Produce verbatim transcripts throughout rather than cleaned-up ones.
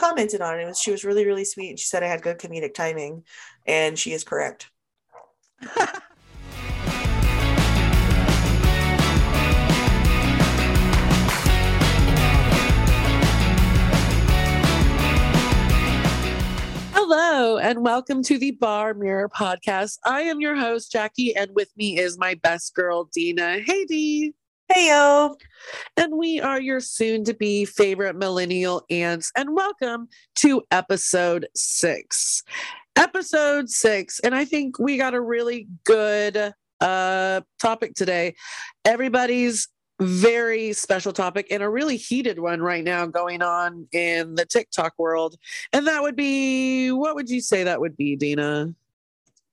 commented on it. It was, she was really, really sweet. She said I had good comedic timing, and she is correct. Hello and welcome to the Bar Mirror Podcast. I am your host, Jackie, and with me is my best girl, Dina. Hey, Dee. Hey, yo. And we are your soon-to-be favorite millennial aunts, and welcome to episode six. Episode six, and I think we got a really good uh, topic today. Everybody's very special topic and a really heated one right now going on in the TikTok world. And that would be, what would you say that would be, Dina?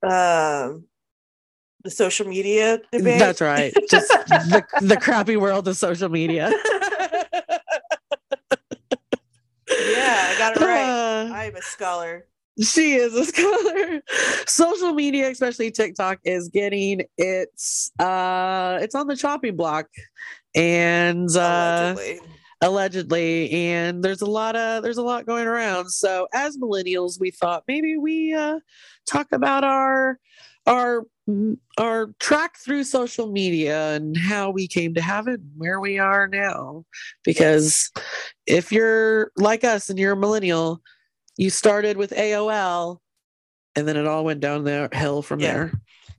Uh, the social media debate? That's right. Just the, the crappy world of social media. Yeah, I got it right. Uh, I'm a scholar. She is a scholar. Social media, especially TikTok, is getting its uh it's on the chopping block, and uh allegedly. allegedly and there's a lot of there's a lot going around. So as millennials, we thought maybe we uh talk about our our our track through social media and how we came to have it and where we are now, because if you're like us and you're a millennial, you started with A O L, and then it all went down the hill from yeah. there.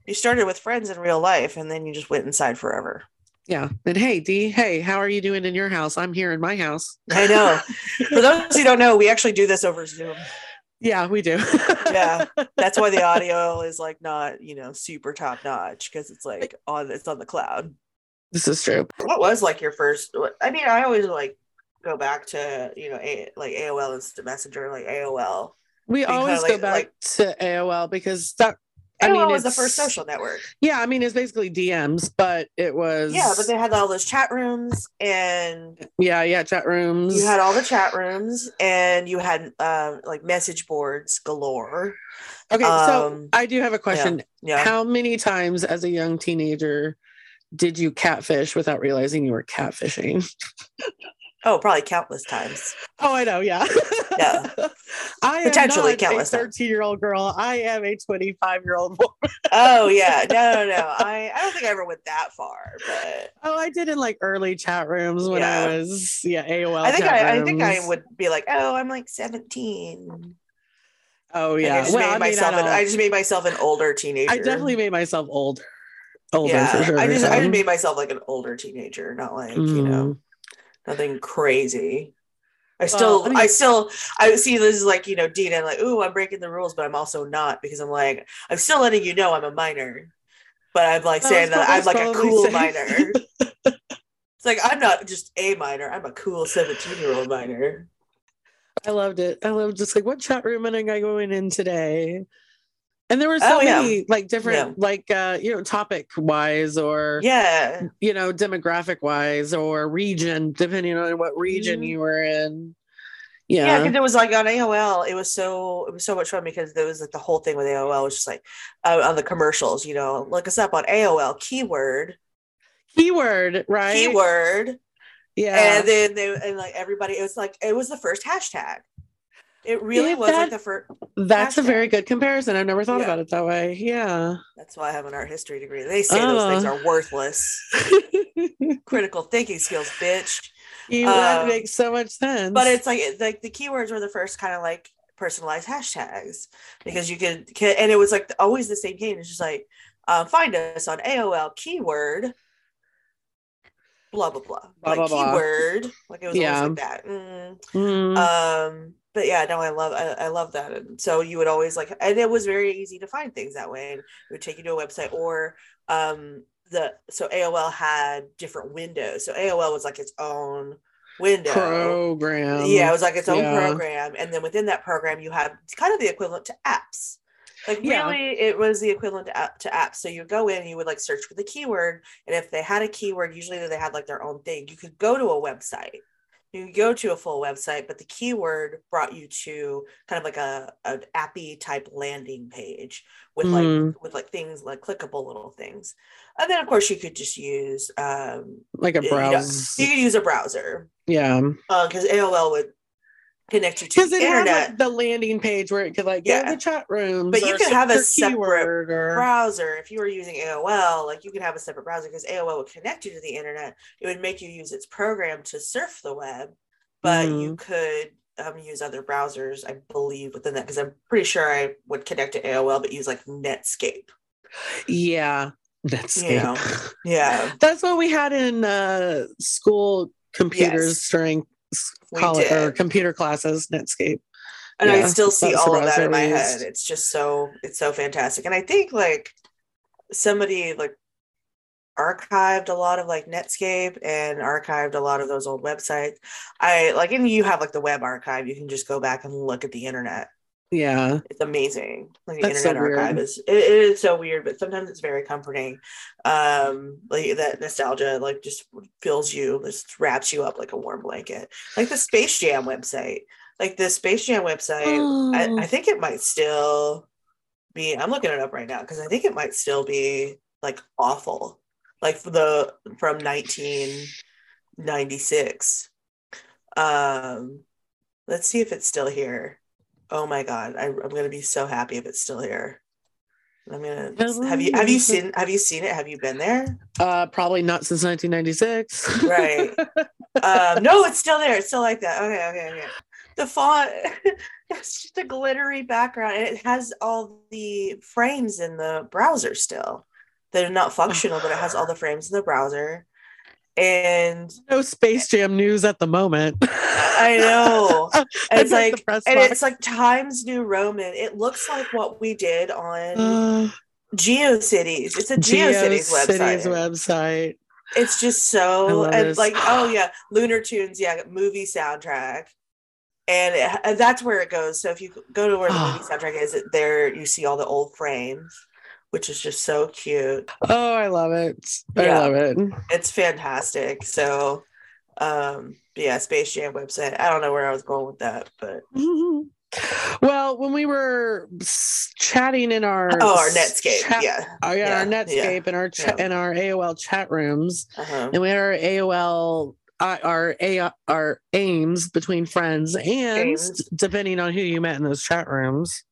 You started with friends in real life, and then you just went inside forever. Yeah. And hey, Dee, hey, how are you doing in your house? I'm here in my house. I know. For those who don't know, we actually do this over Zoom. Yeah, we do. Yeah. That's why the audio is like not, you know, super top notch, because it's like on, it's on the cloud. This is true. What was like your first, I mean, I always like, go back to, you know, a, like A O L Instant Messenger, like A O L. We always like, go back like, to A O L because that I A O L mean, was the first social network. Yeah, I mean, it's basically D Ms, but it was yeah, but they had all those chat rooms and yeah, yeah, chat rooms. You had all the chat rooms, and you had um, like message boards galore. Okay, um, so I do have a question. Yeah, yeah. How many times as a young teenager did you catfish without realizing you were catfishing? Oh, probably countless times. Oh, I know. Yeah. Yeah. I Potentially am not countless a thirteen-year-old girl. I am a twenty-five-year-old woman. Oh, yeah. No, no, no. I, I don't think I ever went that far. But oh, I did in like early chat rooms when yeah. I was, yeah, A O L. I think I, I think I would be like, oh, I'm like seventeen. Oh, yeah. I just, well, made I, myself mean, I, an, I just made myself an older teenager. I definitely made myself older. Older yeah. for sure. I just, I just made myself like an older teenager, not like, mm. you know. Nothing crazy. I still, well, I, mean, I still, I see this is like, you know, Dina, I'm like, ooh, I'm breaking the rules, but I'm also not, because I'm like, I'm still letting you know I'm a minor, but I'm like saying that I'm like a cool safe. minor. It's like, I'm not just a minor, I'm a cool seventeen-year-old minor. I loved it. I loved just like, what chat room am I going in today? And there were so oh, yeah. many like different, yeah. like, uh, you know, topic wise or, yeah, you know, demographic wise or region, depending on what region you were in. Yeah. Yeah. Cause it was like on A O L, it was so, it was so much fun because there was like the whole thing with A O L was just like uh, on the commercials, you know, look us up on A O L keyword, keyword, right? Keyword. Yeah. And then they, and like everybody, it was like, it was the first hashtag. It really yeah, was that, like the first. That's hashtag. A very good comparison. I've never thought yeah. about it that way. Yeah. That's why I have an art history degree. They say uh. those things are worthless. Critical thinking skills, bitch. You um, that makes so much sense. But it's like like the keywords were the first kind of like personalized hashtags, because you could, and it was like always the same game. It's just like um, find us on A O L keyword. Blah blah blah. blah like blah, keyword. Blah. Like it was yeah. always like that. Mm. Mm. Um. But yeah, no, I love, I, I love that. And so you would always like, and it was very easy to find things that way. And it would take you to a website or um, the, so A O L had different windows. So A O L was like its own window. Program. Yeah. It was like its own yeah. program. And then within that program, you had kind of the equivalent to apps. Like really yeah. it was the equivalent to, app, to apps. So you go in and you would like search for the keyword. And if they had a keyword, usually they had like their own thing. You could go to a website. You go to a full website, but the keyword brought you to kind of like a an appy type landing page with mm. like with like things like clickable little things, and then of course you could just use um, like a browser. You, know, you could use a browser, yeah, because uh, A O L would connected to the internet. Like the landing page where it could like yeah. go to the chat rooms. But you could have a separate or... browser. If you were using A O L, like you could have a separate browser because A O L would connect you to the internet. It would make you use its program to surf the web, but mm-hmm. you could um, use other browsers, I believe, within that, because I'm pretty sure I would connect to A O L, but use like Netscape. Yeah. Netscape. You know? Yeah. That's what we had in uh, school computers yes. during college or computer classes, Netscape. And yeah, I still see all of that in my head. It's just so, it's so fantastic. And I think like somebody like archived a lot of like Netscape and archived a lot of those old websites. I like, and you have like the web archive, you can just go back and look at the internet. Yeah, it's amazing. Like the Internet Archive is it, it is so weird, but sometimes it's very comforting. Um like that nostalgia like just fills you, just wraps you up like a warm blanket. Like the Space Jam website like the Space Jam website oh. I, I think it might still be, I'm looking it up right now because I think it might still be like awful, like for the from nineteen ninety-six. Um let's see if it's still here. Oh my God! I, I'm gonna be so happy if it's still here. I'm gonna have you have you seen have you seen it? Have you been there? Uh, probably not since nineteen ninety-six. Right? um, no, it's still there. It's still like that. Okay, okay, okay. The font, it's just a glittery background, and it has all the frames in the browser still. They're not functional, but it has all the frames in the browser. And no Space Jam news at the moment. I know. And it's like, and it's like Times New Roman. It looks like what we did on uh, GeoCities. It's a GeoCities website. website. It's just so and like, oh yeah, Lunar Tunes, yeah, movie soundtrack, and, it, and that's where it goes. So if you go to where the movie soundtrack is, there you see all the old frames, which is just so cute. Oh, I love it. I yeah. love it. It's fantastic. So, um, yeah, Space Jam website. I don't know where I was going with that, but. Mm-hmm. Well, when we were chatting in our. Oh, our Netscape. Chat- yeah. Oh, yeah, yeah. Our Netscape yeah. and our cha- yeah. and our A O L chat rooms. Uh-huh. And we had our A O L, uh, our, A- our aims between friends and aims. Depending on who you met in those chat rooms.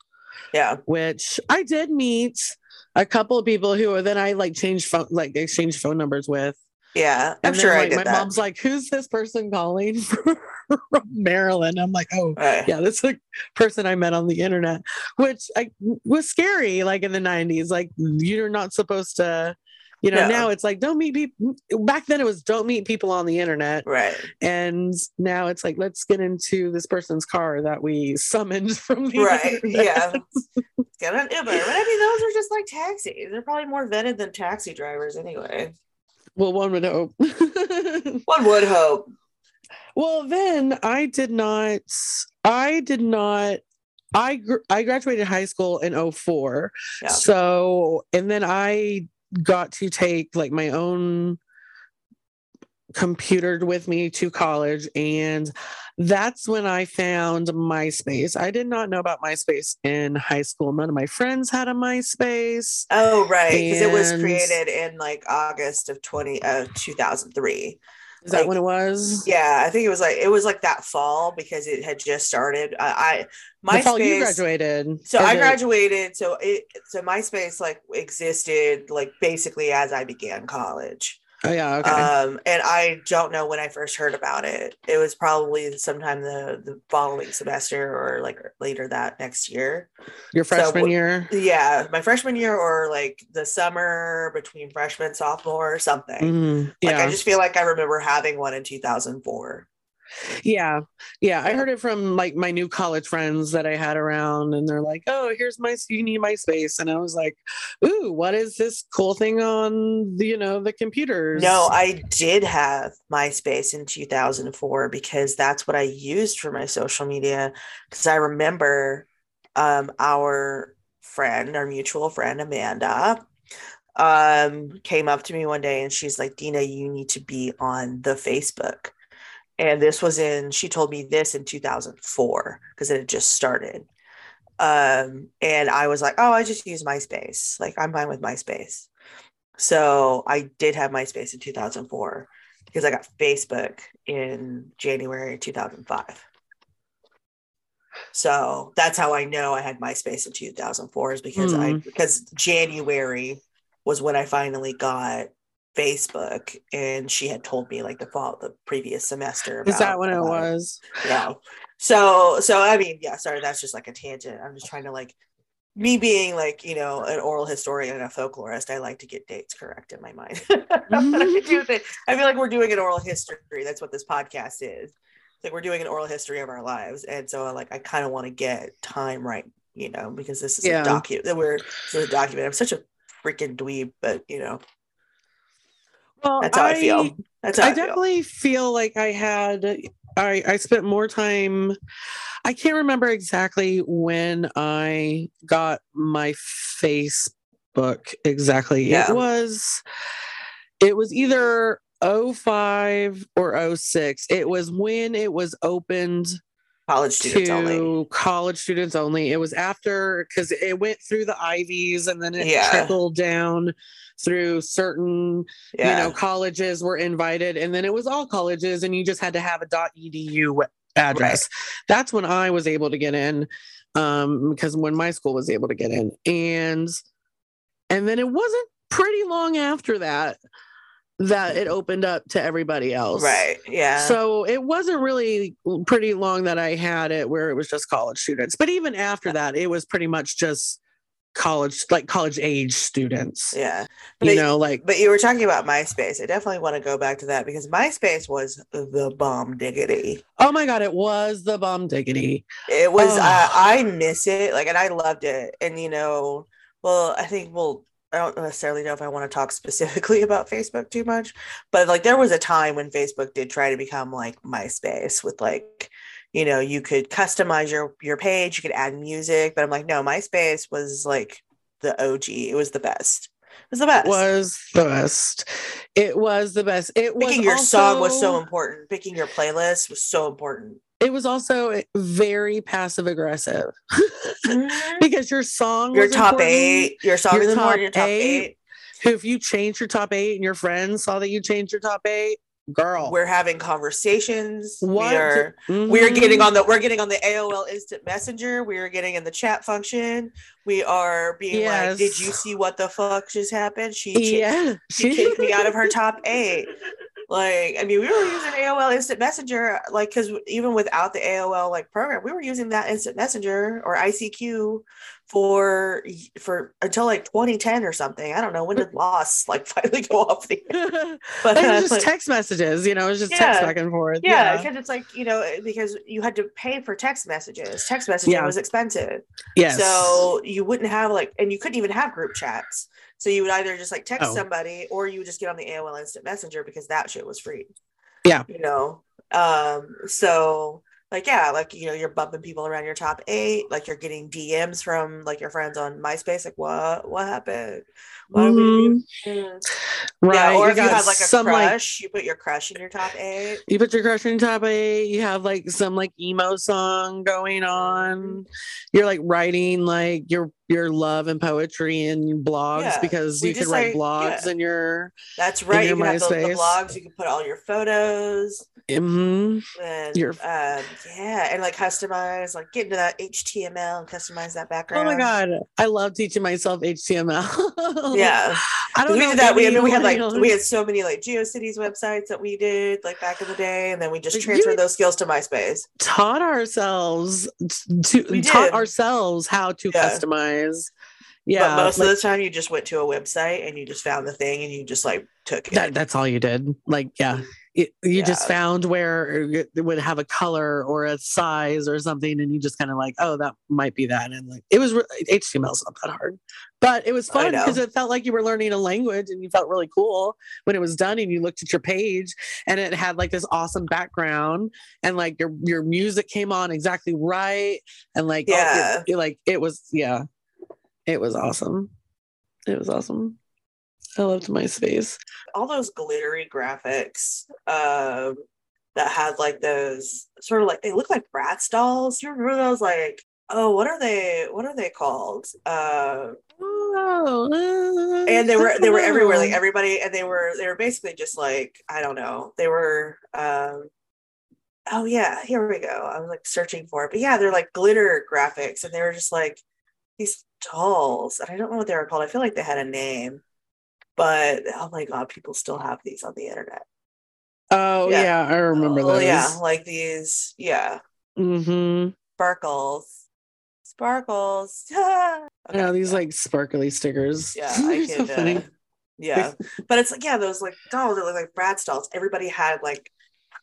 Yeah. Which I did meet a couple of people who then I like changed phone, like exchanged phone numbers with. Yeah, I'm and sure then, like, I did my that. My mom's like, "Who's this person calling from Maryland?" I'm like, "Oh, right. yeah, this like person I met on the internet," which I, was scary. Like in the nineties, like you're not supposed to, you know. No. Now it's like don't meet people. Back then it was don't meet people on the internet, right? And now it's like let's get into this person's car that we summoned from the right. internet. Yeah. Get an Uber. But I mean, those are just like taxis. They're probably more vetted than taxi drivers anyway. Well, one would hope. One would hope. Well, then I did not, I did not, I, gr- I graduated high school in oh four. Yeah. So, and then I got to take like my own computer with me to college, and that's when I found MySpace. I did not know about MySpace in high school. None of my friends had a MySpace. Oh, right, because it was created in like August of twenty oh two thousand three. Is like, that when it was? Yeah, I think it was like it was like that fall because it had just started. I, I MySpace. The fall you graduated. So I it? graduated. So it so MySpace like existed like basically as I began college. Oh yeah, okay. Um, and I don't know when I first heard about it. It was probably sometime the, the following semester or like later that next year. Your freshman so, year? Yeah, my freshman year or like the summer between freshman, sophomore or something. Mm, yeah. Like I just feel like I remember having one in two thousand four. Yeah, yeah. I heard it from like my new college friends that I had around, and they're like, "Oh, here's my you need MySpace," and I was like, "Ooh, what is this cool thing on you know the computers?" No, I did have MySpace in two thousand four because that's what I used for my social media. Because I remember um, our friend, our mutual friend Amanda, um, came up to me one day and she's like, "Dina, you need to be on the Facebook." And this was in, she told me this in two thousand four because it had just started. Um, and I was like, oh, I just use MySpace. Like I'm fine with MySpace. So I did have MySpace in two thousand four because I got Facebook in January two thousand five. So that's how I know I had MySpace in two thousand four is because mm. I because January was when I finally got Facebook, and she had told me like the fall the previous semester. About, is that what it was? Yeah. So so I mean, yeah, sorry, that's just like a tangent. I'm just trying to like me being like, you know, an oral historian and a folklorist, I like to get dates correct in my mind. Mm-hmm. I feel like we're doing an oral history. That's what this podcast is. It's like we're doing an oral history of our lives. And so I like I kind of want to get time right, you know, because this is yeah. a document that we're this is a document. I'm such a freaking dweeb, but you know. Well, that's how I, I feel. That's how I, I definitely feel. feel like I had, I, I spent more time. I can't remember exactly when I got my Facebook exactly. Yeah. It was, it was either oh five or oh six. It was when it was opened college students to only. college students only. It was after, because it went through the Ivies and then it yeah. trickled down through certain, yeah. you know, colleges were invited, and then it was all colleges and you just had to have a .edu address. Right. That's when I was able to get in, um, because when my school was able to get in, and, and then it wasn't pretty long after that that it opened up to everybody else. Right. Yeah. So it wasn't really pretty long that I had it where it was just college students. But even after that, it was pretty much just college, like college age students. Yeah. But you know, like, but you were talking about MySpace. I definitely want to go back to that because MySpace was the bomb diggity. Oh my God. It was the bomb diggity. It was, oh. uh, I miss it. Like, and I loved it. And, you know, well, I think we'll, I don't necessarily know if I want to talk specifically about Facebook too much, but like there was a time when Facebook did try to become like MySpace with like, you know, you could customize your, your page, you could add music, but I'm like, no, MySpace was like the O G. It was the best. It was the best. It was the best. It was the best. It was Picking your also... song was so important. Picking your playlist was so important. It was also very passive aggressive because your song, your was top important. eight, your song, your is top important, your top eight. eight. If you change your top eight and your friends saw that you changed your top eight, girl, we're having conversations. What? We are, mm-hmm. we are getting on the, we're getting on the A O L Instant Messenger. We are getting in the chat function. We are being yes. like, did you see what the fuck just happened? She, she, yeah. she kicked me out of her top eight. Like, I mean, we were using A O L Instant Messenger, like, because even without the A O L like program, we were using that Instant Messenger or I C Q for for until like twenty ten or something. I don't know when did Lost like finally go off the air. But like, it was just like, text messages, you know, it was just yeah, text back and forth. Yeah, because yeah. it's like, you know, because you had to pay for text messages. Text messaging yeah. was expensive. Yes. So you wouldn't have like, and you couldn't even have group chats. So you would either just like text oh. somebody, or you would just get on the A O L Instant Messenger because that shit was free. Yeah. You know? Um, so like, yeah, like, you know, you're bumping people around your top eight, like you're getting D Ms from like your friends on MySpace. Like what, what happened? Why mm-hmm. are we doing? Right. Yeah, or you if you had like a crush, like, you put your crush in your top eight. You put your crush in your top eight. You have like some like emo song going on. You're like writing like your, your love and poetry and blogs yeah. because we you could write like, blogs yeah. in your that's right. In your you can MySpace. Have the, the blogs. You can put all your photos. Mm-hmm. And your, um, yeah, and like customize, like get into that H T M L and customize that background. Oh my God, I love teaching myself H T M L. Yeah, I don't. We know did that. We I mean, we had like we had so many like GeoCities websites that we did like back in the day, and then we just transferred you those skills to MySpace. Taught ourselves to we taught did. ourselves how to yeah. customize. Yeah, but most like, of the time you just went to a website and you just found the thing and you just like took it. That, that's all you did. Like, yeah, it, you yeah. just found where it would have a color or a size or something, and you just kind of like, oh, that might be that. And like, it was re- H T M L's not that hard, but it was fun because it felt like you were learning a language, and you felt really cool when it was done. And you looked at your page, and it had like this awesome background, and like your your music came on exactly right, and like yeah, oh, it, it, like it was yeah. It was awesome. It was awesome. I loved MySpace. All those glittery graphics um, that had like those sort of like, they look like Bratz dolls. You remember those like, oh, what are they? What are they called? Uh, oh, uh, and they were they were everywhere. Like everybody, and they were they were basically just like, I don't know. They were um, oh yeah, here we go. I'm like searching for it. But yeah, they're like glitter graphics, and they were just like these dolls. And I don't know what they were called. I feel like they had a name, but oh my God, people still have these on the internet. Oh yeah, yeah, I remember those. Oh, yeah, like these, yeah. Mm-hmm. Sparkles. Sparkles. Okay. Yeah, these like sparkly stickers. Yeah, I so can, funny. Uh, yeah. But it's like, yeah, those like dolls that look like Bratz dolls. Everybody had like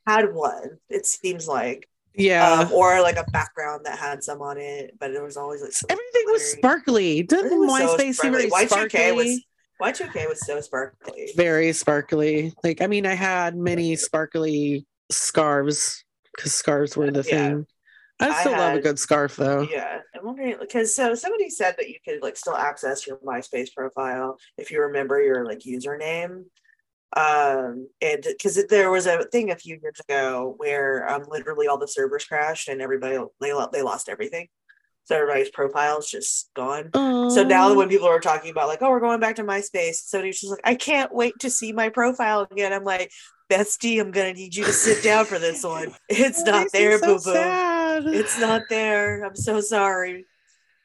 had one, it seems like. Yeah. Um, or like a background that had some on it, but there was always like everything was sparkly. Doesn't MySpace seem really sparkly? Y two K was so sparkly. Very sparkly. Like, I mean, I had many sparkly scarves because scarves were the thing. Yeah. I still I had, love a good scarf, though. Yeah. I'm wondering, because so somebody said that you could, like, still access your MySpace profile if you remember your, like, username. Um, and because there was a thing a few years ago where um, literally all the servers crashed and everybody, they, they lost everything. So everybody's profile's just gone. Aww. So now when people are talking about like, oh, we're going back to MySpace, somebody's just like, I can't wait to see my profile again. I'm like, bestie, I'm gonna need you to sit down for this one. It's that not there, so boo boo. It's not there. I'm so sorry.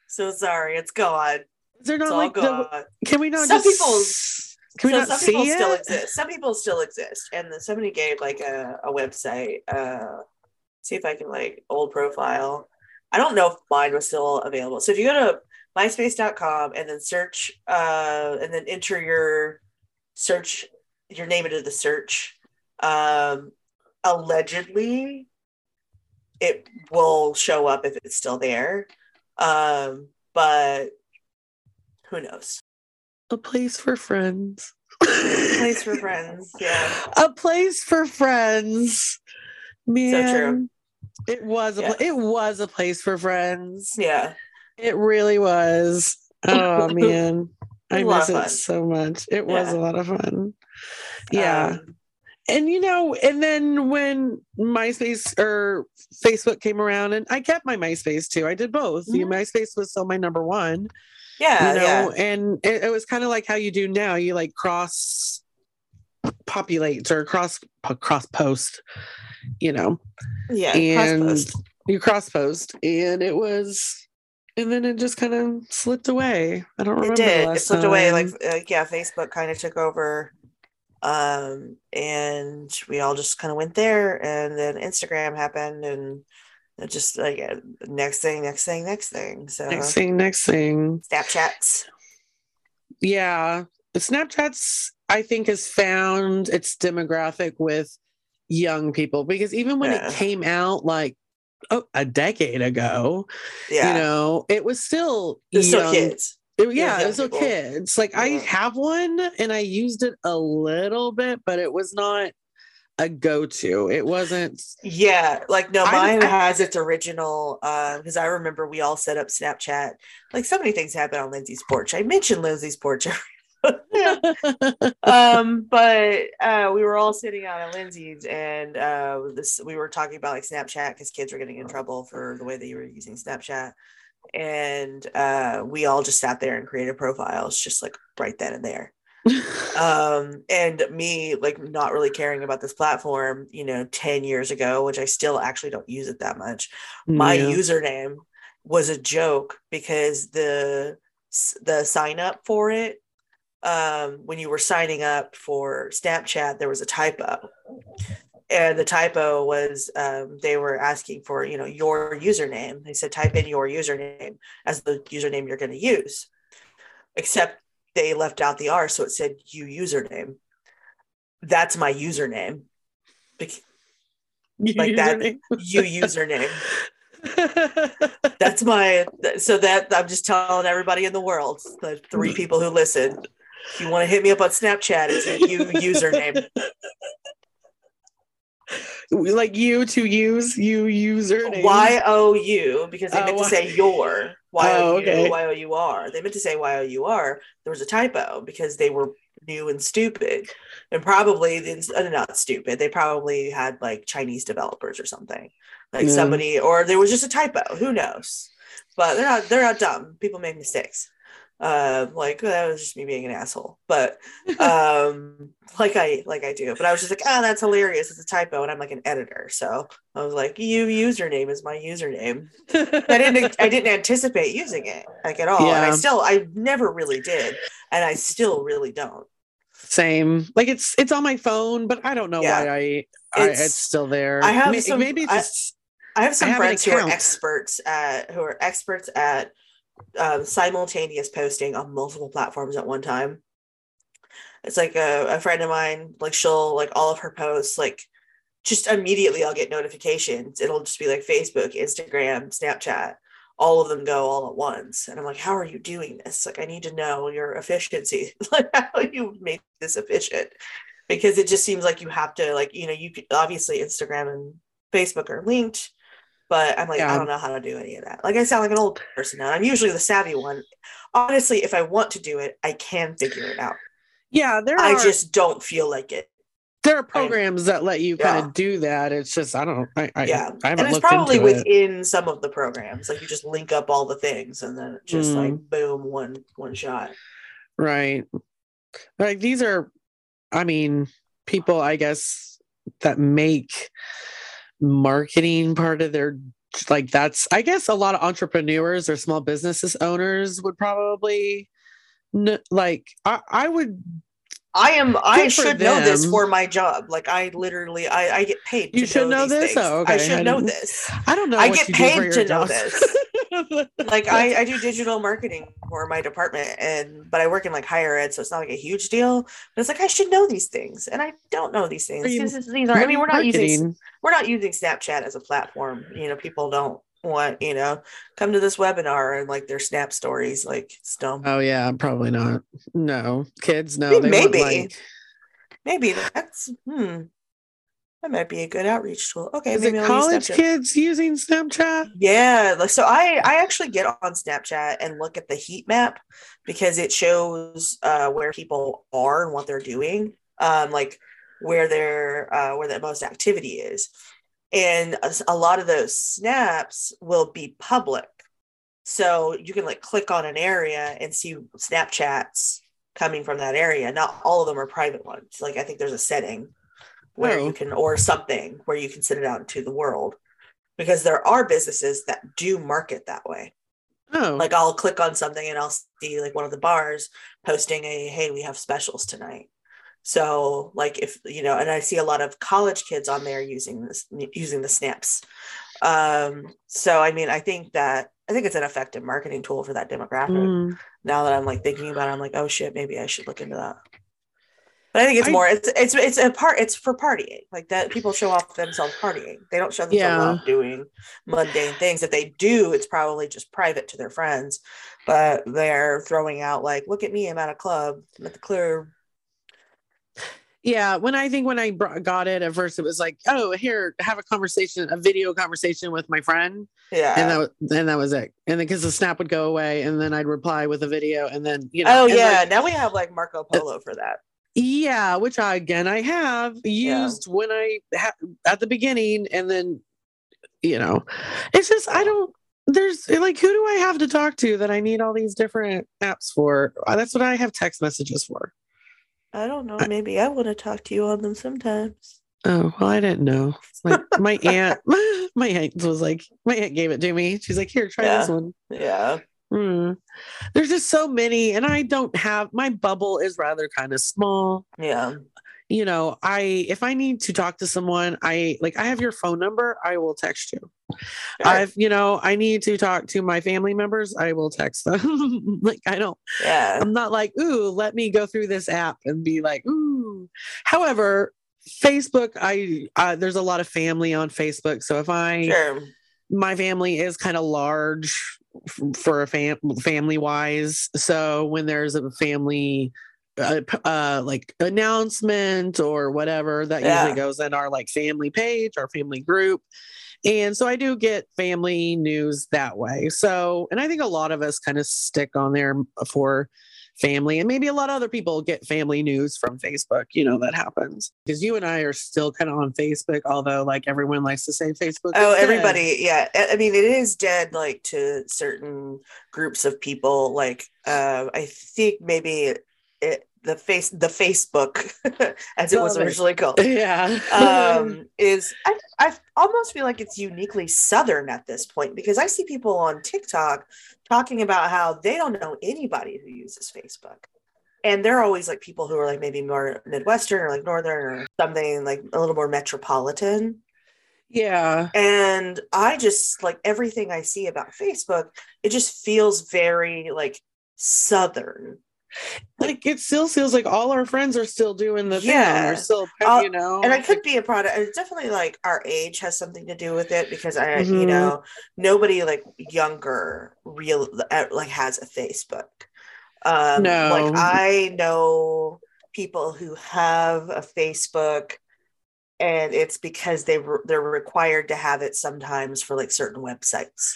So sorry. It's gone. Is there not it's like the, can we not some just people's, can we so not some see people it? Still exist. Some people still exist. And then somebody gave like a, a website. Uh, see if I can like old profile. I don't know if mine was still available. So if you go to myspace dot com and then search, uh, and then enter your search, your name into the search, um, allegedly it will show up if it's still there. Um, but who knows? A place for friends. A place for friends. Yeah. A place for friends. Man. So true. It was a yeah. pl- it was a place for friends. Yeah, it really was. Oh man, I miss it so much. It yeah. was a lot of fun. Yeah, um, and you know, and then when MySpace or Facebook came around, and I kept my MySpace too. I did both. Mm-hmm. MySpace was still my number one. Yeah, you know, yeah. and it, it was kind of like how you do now. You like cross populate or cross cross post. You know, yeah, and cross-post. you cross post, and it was, and then it just kind of slipped away. I don't remember. It did. It slipped time. away. Like, uh, yeah, Facebook kind of took over, um, and we all just kind of went there. And then Instagram happened, and it just like next thing, next thing, next thing. So next thing, next thing. Snapchats. Yeah, the Snapchats I think has found its demographic with young people, because even when yeah. it came out like oh, a decade ago, yeah. you know, it was still, it was still kids. It, yeah, it was, it was still people. kids. Like yeah. I have one and I used it a little bit, but it was not a go-to. It wasn't. Yeah, like no, mine I, I, has its original. Because uh, I remember we all set up Snapchat. Like so many things happened on Lindsay's porch. I mentioned Lindsay's porch. um but uh we were all sitting out at Lindsay's and uh this we were talking about like Snapchat because kids were getting in trouble for the way that you were using Snapchat, and uh we all just sat there and created profiles just like right then and there. um and me like not really caring about this platform, you know, ten years ago, which I still actually don't use it that much. My yeah. username was a joke because the the sign up for it, um when you were signing up for Snapchat, there was a typo, and the typo was um they were asking for, you know, your username. They said type in your username as the username you're going to use, except they left out the R, so it said you username. That's my username. Bec- you like username. That you username. That's my so that I'm just telling everybody in the world, the three people who listen, if you want to hit me up on Snapchat, it's a you username. Like you to use, you username. Y O U, because they oh, meant to say your. Y O U, oh, okay. Y O U R. They meant to say Y O U R. There was a typo because they were new and stupid. And probably, not stupid, they probably had like Chinese developers or something. Like yeah. somebody, or there was just a typo. Who knows? But they're not, they're not dumb. People make mistakes. uh, like that was just me being an asshole, but um, like I like I do. But I was just like, oh, that's hilarious. It's a typo, and I'm like an editor, so I was like, you username is my username. I didn't I didn't anticipate using it like at all, yeah. And I still I never really did, and I still really don't. Same, like it's it's on my phone, but I don't know yeah. why I, I it's, it's still there. I have maybe, some, maybe it's just. I, I have some I have friends who are experts at who are experts at um, simultaneous posting on multiple platforms at one time. It's like a, a friend of mine, like she'll like all of her posts, like just immediately I'll get notifications. It'll just be like Facebook, Instagram, Snapchat, all of them go all at once. And I'm like, how are you doing this? Like, I need to know your efficiency, like how you make this efficient, because it just seems like you have to like, you know, you could obviously Instagram and Facebook are linked. But I'm like, yeah. I don't know how to do any of that. Like, I sound like an old person now. I'm usually the savvy one. Honestly, if I want to do it, I can figure it out. Yeah, there. I are, just don't feel like it. There are programs I, that let you yeah. kind of do that. It's just I don't. I, I yeah, I haven't and it's looked probably into within it. Some of the programs. Like you just link up all the things, and then it's just mm. like boom, one one shot. Right. Like these are, I mean, people. I guess that make. Marketing part of their like that's I guess a lot of entrepreneurs or small businesses owners would probably n- like I, I would I am I should know this for my job like I literally I, I get paid to you should know, know this oh, okay. I should I know this I don't know I get paid to job. Know this like I, I do digital marketing for my department and but I work in like higher ed so it's not like a huge deal but it's like I should know these things and I don't know these things you, these, these are, I mean we're not marketing. using we're not using Snapchat as a platform you know people don't want you know come to this webinar and like their snap stories like it's dumb oh yeah probably not no kids no maybe they maybe. Want, like... maybe that's hmm that might be a good outreach tool. Okay, is maybe it I'll college use kids using Snapchat? Yeah, so I, I actually get on Snapchat and look at the heat map because it shows uh, where people are and what they're doing, um, like where they're uh, where the most activity is, and a, a lot of those snaps will be public, so you can like click on an area and see Snapchats coming from that area. Not all of them are private ones. Like I think there's a setting. Where Whoa. You can, or something where you can send it out into the world because there are businesses that do market that way. Oh, like I'll click on something and I'll see like one of the bars posting a, hey, we have specials tonight. So like if, you know, and I see a lot of college kids on there using this, using the snaps. Um, so, I mean, I think that, I think it's an effective marketing tool for that demographic. Mm. Now that I'm like thinking about it, I'm like, oh shit, maybe I should look into that. But I think it's more, I, it's, it's, it's a part, it's for partying like that. People show off themselves partying. They don't show themselves yeah. off doing mundane things. If they do, it's probably just private to their friends, but they're throwing out like, look at me, I'm at a club, I'm at the club. Yeah. When I think when I brought, got it at first, it was like, oh, here, have a conversation, a video conversation with my friend. Yeah. And that was, and that was it. And then because the snap would go away and then I'd reply with a video and then, you know. Oh yeah. Like, now we have like Marco Polo for that. Yeah, which I again I have used yeah. when I ha- at the beginning, and then you know, it's just I don't. There's like, who do I have to talk to that I need all these different apps for? That's what I have text messages for. I don't know. Maybe I, I want to talk to you on them sometimes. Oh well, I didn't know. Like my aunt, my aunt was like, my aunt gave it to me. She's like, here, try yeah. this one. Yeah. Mm. There's just so many, and I don't have my bubble is rather kind of small. Yeah, you know, I if I need to talk to someone, I like I have your phone number, I will text you. Sure. I've you know, I need to talk to my family members, I will text them. Like I don't. Yeah, I'm not like ooh, let me go through this app and be like ooh. However, Facebook, I uh, there's a lot of family on Facebook, so if I sure. my family is kind of large. For a fam- family wise. So when there's a family uh, uh, like announcement or whatever, that yeah. usually goes in our like family page, our family group. And so I do get family news that way. So, and I think a lot of us kind of stick on there for family, and maybe a lot of other people get family news from Facebook. You know, that happens because you and I are still kind of on Facebook, although like everyone likes to say Facebook. Oh, everybody. Yeah. I mean, it is dead, like to certain groups of people. Like uh, I think maybe it, it the face, the Facebook, as it was originally called, yeah, um, is I, I almost feel like it's uniquely Southern at this point, because I see people on TikTok talking about how they don't know anybody who uses Facebook, and they're always like people who are like maybe more Midwestern or like Northern or something, like a little more metropolitan. Yeah, and I just like everything I see about Facebook, it just feels very like Southern. Like it still feels like all our friends are still doing the thing. Yeah, we're still, you know, and it could be a product. It's definitely like our age has something to do with it, because I, mm-hmm. you know, nobody like younger real like has a Facebook. Um, no, like I know people who have a Facebook, and it's because they re- they're required to have it sometimes for like certain websites.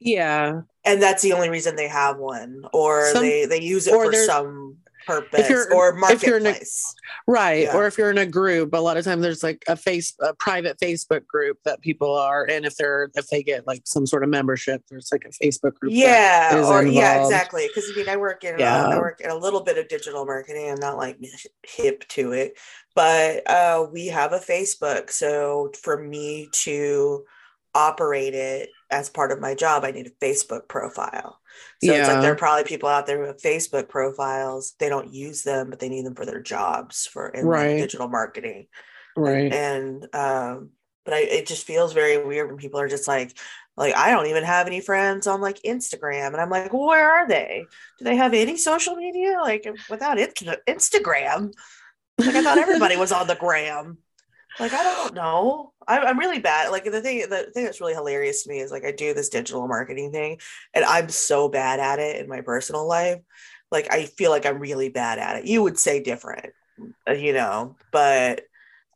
Yeah. And that's the only reason they have one, or some, they, they use it for some purpose or marketplace. A, right. Yeah. Or if you're in a group, a lot of times there's like a face, a private Facebook group that people are. And if they're, if they get like some sort of membership, there's like a Facebook group. Yeah. Or involved. Yeah, exactly. Cause I mean, I work in, yeah. uh, I work in a little bit of digital marketing. I'm not like hip to it, but uh, we have a Facebook. So for me to operate it as part of my job, I need a Facebook profile. So yeah. It's like there are probably people out there who have Facebook profiles. They don't use them, but they need them for their jobs for in right. like digital marketing. Right. And, and um, but I, it just feels very weird when people are just like, like, I don't even have any friends on like Instagram. And I'm like, well, where are they? Do they have any social media? Like without it, Instagram, like I thought everybody was on the gram. Like, I don't know. I'm, I'm really bad. Like the thing, the thing that's really hilarious to me is like, I do this digital marketing thing and I'm so bad at it in my personal life. Like, I feel like I'm really bad at it. You would say different, you know, but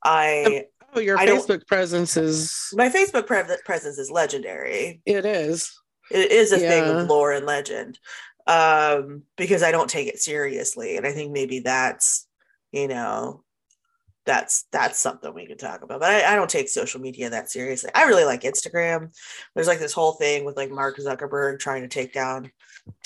I, oh, your I Facebook presence is, my Facebook pre- presence is legendary. It is. It is a yeah. thing of lore and legend, um, because I don't take it seriously. And I think maybe that's, you know, That's that's something we can talk about, but I, I don't take social media that seriously. I really like Instagram. There's like this whole thing with like Mark Zuckerberg trying to take down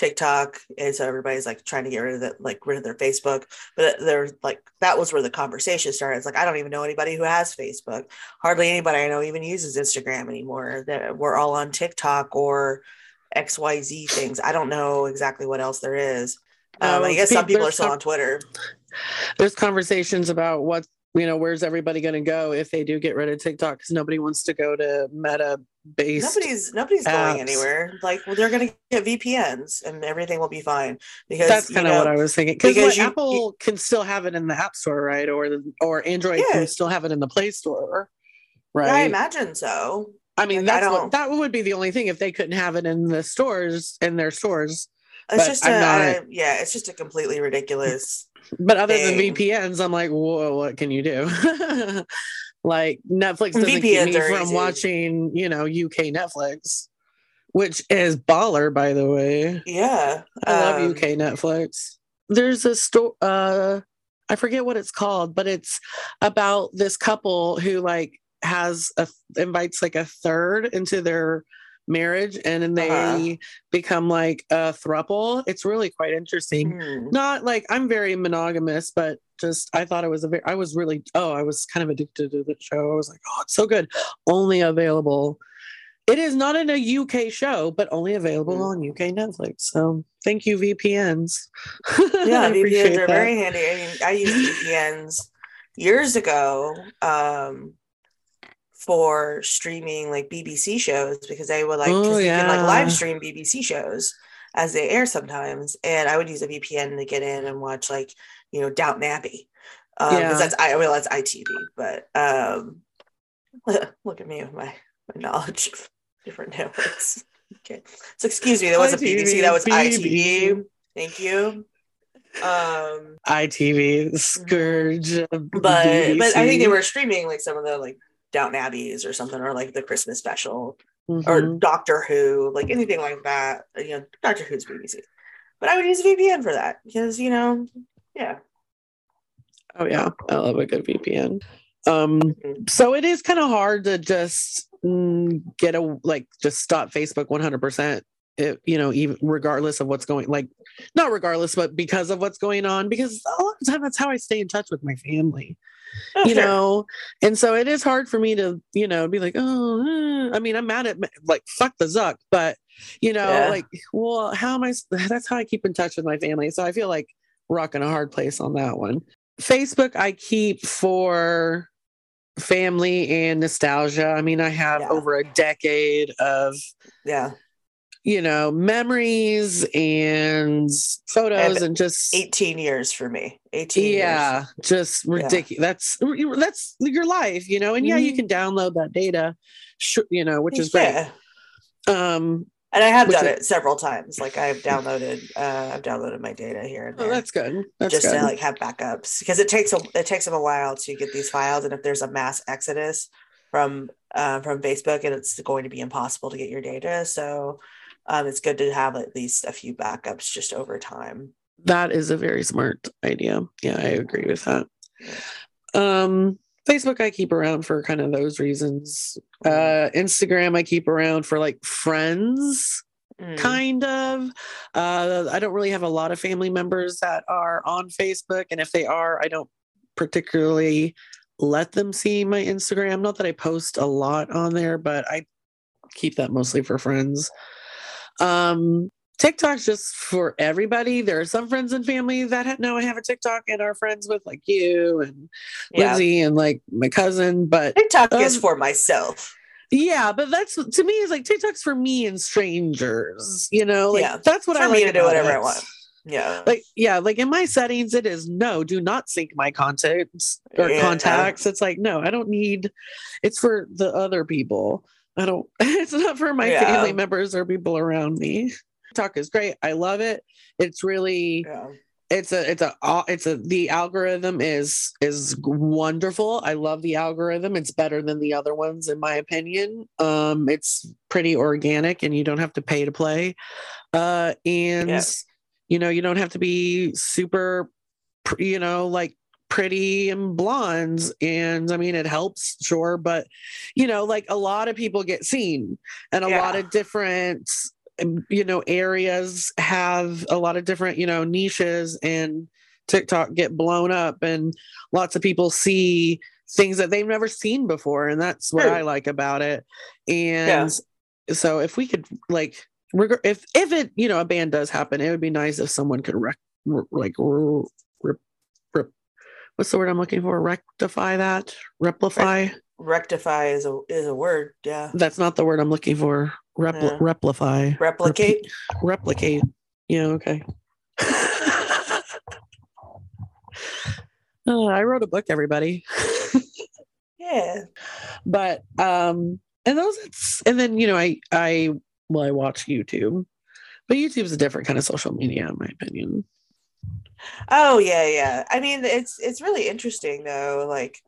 TikTok, and so everybody's like trying to get rid of that, like rid of their Facebook. But there's like that was where the conversation started. It's like I don't even know anybody who has Facebook. Hardly anybody I know even uses Instagram anymore. That we're all on TikTok or X Y Z things. I don't know exactly what else there is. Um, I guess some people are still on Twitter. There's conversations about what. You know, where's everybody going to go if they do get rid of TikTok? Because nobody wants to go to meta-based Nobody's Nobody's apps. Going anywhere. Like, well, they're going to get V P Ns and everything will be fine. Because that's kind of what I was thinking. Because like, Apple you, can still have it in the App Store, right? Or the, or Android yeah. can still have it in the Play Store, right? Yeah, I imagine so. I mean, like, that's I what, that would be the only thing if they couldn't have it in the stores, in their stores. It's but just a, not, I, yeah, it's just a completely ridiculous But other than V P Ns, I'm like, whoa, what can you do? Like Netflix doesn't V P Ns keep me from easy. Watching, you know, U K Netflix, which is baller, by the way. Yeah. I love um, U K Netflix. There's a story, uh, I forget what it's called, but it's about this couple who like has, a, invites like a third into their marriage, and then they uh-huh. become like a throuple. It's really quite interesting. Mm. Not like I'm very monogamous, but just I thought it was a very, I was really, oh, I was kind of addicted to the show. I was like, oh, it's so good. Only available. It is not in a U K show, but only available mm. on U K Netflix. So thank you, V P Ns. Yeah, V P Ns are that. Very handy. I mean, I used V P Ns years ago. Um, for streaming like B B C shows, because I would like oh, yeah. you can like live stream B B C shows as they air sometimes, and I would use a V P N to get in and watch like, you know, Downton Abbey, um yeah. 'cause that's I well that's I T V, but um look at me with my, my knowledge of different networks. Okay, so excuse me, that wasn't B B C, that was I T V. Thank you. um I T V scourge, but B B C. But I think they were streaming like some of the like Downton Abbey's or something, or like the Christmas special, mm-hmm. or Doctor Who, like anything like that. You know, Doctor Who's B B C. But I would use a V P N for that because, you know, yeah. Oh, yeah. I love a good V P N. Um, mm-hmm. So it is kind of hard to just mm, get a, like, just stop Facebook one hundred percent. It, you know, even regardless of what's going, like, not regardless, but because of what's going on, because a lot of the time that's how I stay in touch with my family, oh, you sure. know, and so it is hard for me to, you know, be like, oh, I mean, I'm mad at, like, fuck the Zuck, but, you know, yeah. like, well, how am I, that's how I keep in touch with my family. So I feel like rocking a hard place on that one. Facebook, I keep for family and nostalgia. I mean, I have yeah. over a decade of, yeah. you know, memories and photos and, and just eighteen years for me. eighteen yeah, years. Just ridiculous. Yeah. That's, that's your life, you know? And yeah, mm-hmm. you can download that data, you know, which is yeah. great. Um, and I have done is, it several times. Like I've downloaded, uh, I've downloaded my data here. And there. Oh, that's good. That's just good. To like have backups because it takes, a, it takes them a while to get these files. And if there's a mass exodus from, uh, from Facebook, and it's going to be impossible to get your data. So, Um, it's good to have at least a few backups just over time. That is a very smart idea. Yeah, I agree with that. Um, Facebook, I keep around for kind of those reasons. Uh, Instagram, I keep around for like friends, mm. kind of. Uh, I don't really have a lot of family members that are on Facebook. And if they are, I don't particularly let them see my Instagram. Not that I post a lot on there, but I keep that mostly for friends. Um, TikTok's just for everybody. There are some friends and family that ha- know I have a TikTok and are friends with, like you and yeah. Lindsay and like my cousin. But TikTok um, is for myself. Yeah, but that's to me is like TikTok's for me and strangers. You know, like yeah. that's what for I like me to do whatever it. I want. Yeah, like yeah, like in my settings, it is no, do not sync my contacts or yeah. contacts. It's like no, I don't need. It's for the other people. I don't, it's not for my yeah. family members or people around me. TikTok is great. I love it. It's really, yeah. it's a, it's a, it's a, the algorithm is, is wonderful. I love the algorithm. It's better than the other ones, in my opinion. Um, it's pretty organic and you don't have to pay to play. Uh, and, yeah. you know, you don't have to be super, you know, like, pretty and blondes, and I mean it helps, sure, but you know, like a lot of people get seen, and a yeah. lot of different, you know, areas have a lot of different, you know, niches, and TikTok get blown up, and lots of people see things that they've never seen before, and that's what sure. I like about it. And yeah. so, if we could, like, reg- if if it, you know, a ban does happen, it would be nice if someone could rec- re- like. Re- re- What's the word I'm looking for? Rectify that? Replify? Rectify is a is a word, yeah. That's not the word I'm looking for. Repl- yeah. Replify. Replicate? Repeat. Replicate. Yeah, okay. oh, I wrote a book, everybody. yeah. But, um, and those, it's, and then, you know, I, I, well, I watch YouTube. But YouTube's a different kind of social media, in my opinion. Oh yeah, yeah. I mean, it's it's really interesting though. Like,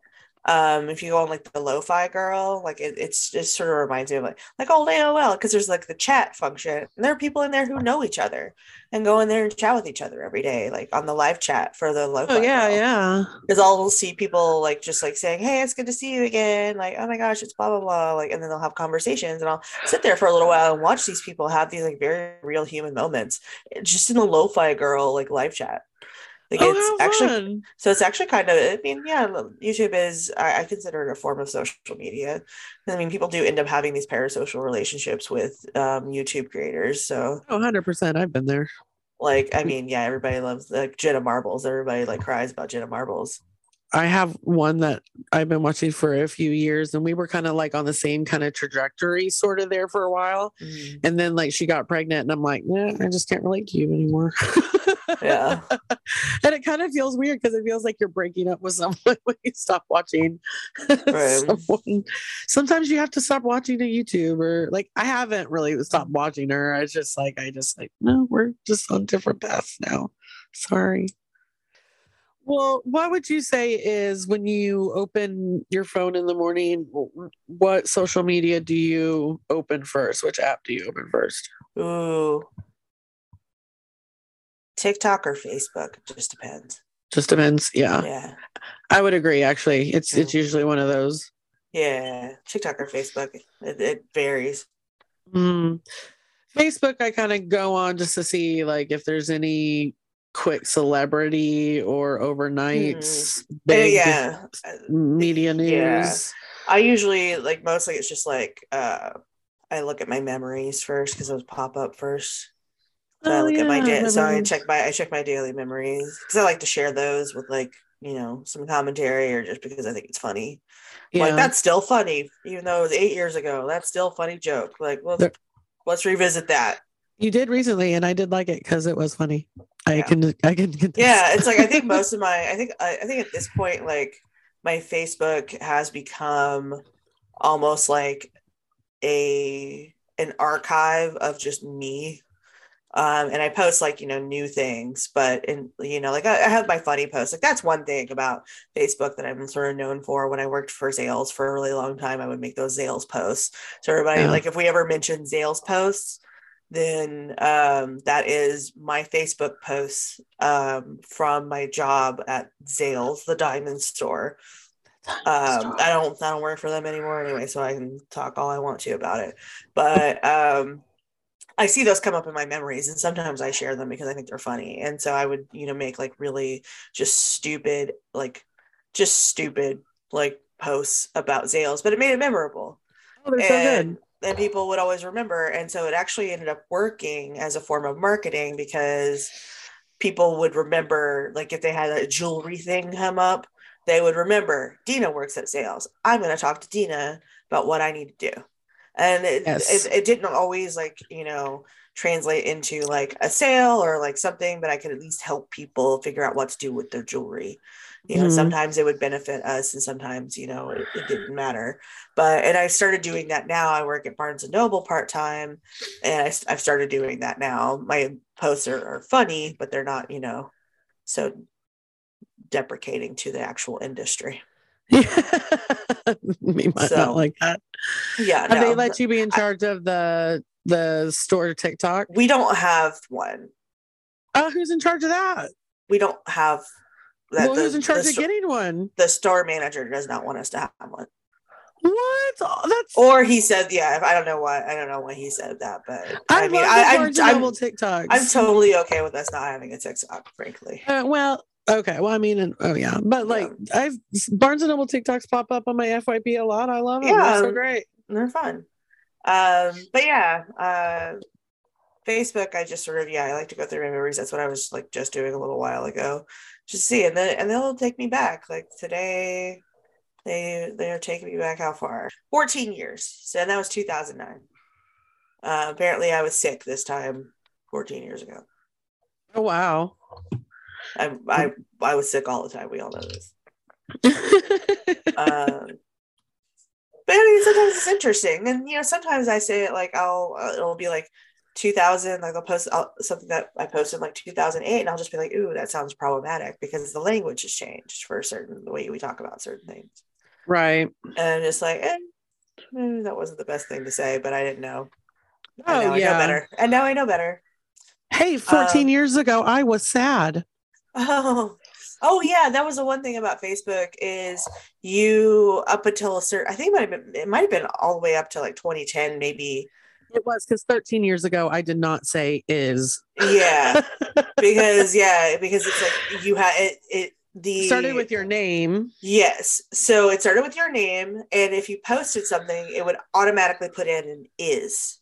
um, if you go on like the Lo-Fi Girl, like it it's just sort of reminds me of like like old A O L, because there's like the chat function, and there are people in there who know each other and go in there and chat with each other every day, like on the live chat for the Lo-Fi. Oh yeah, Girl. Yeah. Because I'll see people like just like saying, "Hey, it's good to see you again." Like, "Oh my gosh, it's blah blah blah." Like, and then they'll have conversations, and I'll sit there for a little while and watch these people have these like very real human moments just in the Lo-Fi Girl like live chat. Like oh, it's actually fun. So it's actually kind of I mean yeah YouTube is I, I consider it a form of social media. I mean people do end up having these parasocial relationships with um YouTube creators, so oh, one hundred percent I've been there. Like I mean yeah everybody loves like Jenna Marbles, everybody like cries about Jenna Marbles. I have one that I've been watching for a few years, and we were kind of like on the same kind of trajectory sort of there for a while. Mm. And then like she got pregnant and I'm like, nah, I just can't relate to you anymore. Yeah. And it kind of feels weird because it feels like you're breaking up with someone when you stop watching. Right. someone. Sometimes you have to stop watching a YouTuber. Like I haven't really stopped watching her. I was just like, I just like, no, we're just on different paths now. Sorry. Well, what would you say is when you open your phone in the morning, what social media do you open first? Which app do you open first? Ooh, TikTok or Facebook. It just depends. Just depends. Yeah. Yeah. I would agree. Actually, it's it's usually one of those. Yeah, TikTok or Facebook. It, it varies. Mm. Facebook, I kind of go on just to see like if there's any quick celebrity or overnight mm. big yeah. media news. Yeah. I usually like mostly it's just like uh, I look at my memories first because those pop up first. So oh, I look yeah, at my da- so I check my I check my daily memories because I like to share those with like, you know, some commentary or just because I think it's funny. Yeah. Like that's still funny, even though it was eight years ago. That's still a funny joke. Like, well, there- let's revisit that. You did recently, and I did like it because it was funny. I yeah. can I can get this. Yeah, it's like I think most of my I think I, I think at this point like my Facebook has become almost like a an archive of just me. Um, and I post like, you know, new things, but, and you know, like I, I have my funny posts. Like that's one thing about Facebook that I'm sort of known for. When I worked for Zales for a really long time, I would make those Zales posts. So everybody, yeah. like if we ever mention Zales posts, then um, that is my Facebook posts um, from my job at Zales, the diamond store. Um, I don't, I don't work for them anymore anyway, so I can talk all I want to about it. But, um, I see those come up in my memories and sometimes I share them because I think they're funny. And so I would, you know, make like really just stupid, like just stupid, like posts about Zales, but it made it memorable. Oh, they're and, so good. And people would always remember. And so it actually ended up working as a form of marketing because people would remember, like if they had a jewelry thing come up, they would remember Dina works at Zales. I'm going to talk to Dina about what I need to do. And it, yes. it it didn't always like, you know, translate into like a sale or like something, but I could at least help people figure out what to do with their jewelry. You mm-hmm. know, sometimes it would benefit us and sometimes, you know, it, it didn't matter. But, and I started doing that now. I work at Barnes and Noble part-time and I, I've started doing that now. My posts are, are funny, but they're not, you know, so deprecating to the actual industry. Yeah. Me might so, not like that. Yeah. Have no. they let you be in charge I, of the the store TikTok? We don't have one. Oh, uh, who's in charge of that? We don't have that. Well, the, who's in charge of sto- getting one? The store manager does not want us to have one. What? Oh, that's or he said, yeah. I don't know why. I don't know why he said that, but I, I mean, I, I'm, I'm, TikToks. I'm totally okay with us not having a TikTok, frankly. Uh, well. Okay. Well, I mean, oh yeah, but like yeah. I've Barnes and Noble TikToks pop up on my F Y P a lot. I love them. Yeah, they're so great. They're fun. Um, but yeah, uh, Facebook. I just sort of yeah. I like to go through my memories. That's what I was like just doing a little while ago, just see, and then and they'll take me back. Like today, they they're taking me back how far? Fourteen years. So that was two thousand nine. Uh, apparently, I was sick this time fourteen years ago. Oh wow. I, I I was sick all the time. We all know this. um, but I mean, sometimes it's interesting, and you know, sometimes I say it like I'll uh, it'll be like two thousand, like I'll post I'll, something that I posted like two thousand eight, and I'll just be like, "Ooh, that sounds problematic," because the language has changed for certain the way we talk about certain things, right? And I'm just like, eh, that wasn't the best thing to say, but I didn't know. Oh and now yeah, I know better, and now I know better. Hey, fourteen um, years ago, I was sad. Oh, oh yeah. That was the one thing about Facebook is you up until a certain, I think it might have been, it might have been all the way up to like twenty ten, maybe. It was because thirteen years ago, I did not say is. Yeah, because yeah, because it's like you had it, it the started with your name. Yes. So it started with your name. And if you posted something, it would automatically put in an is.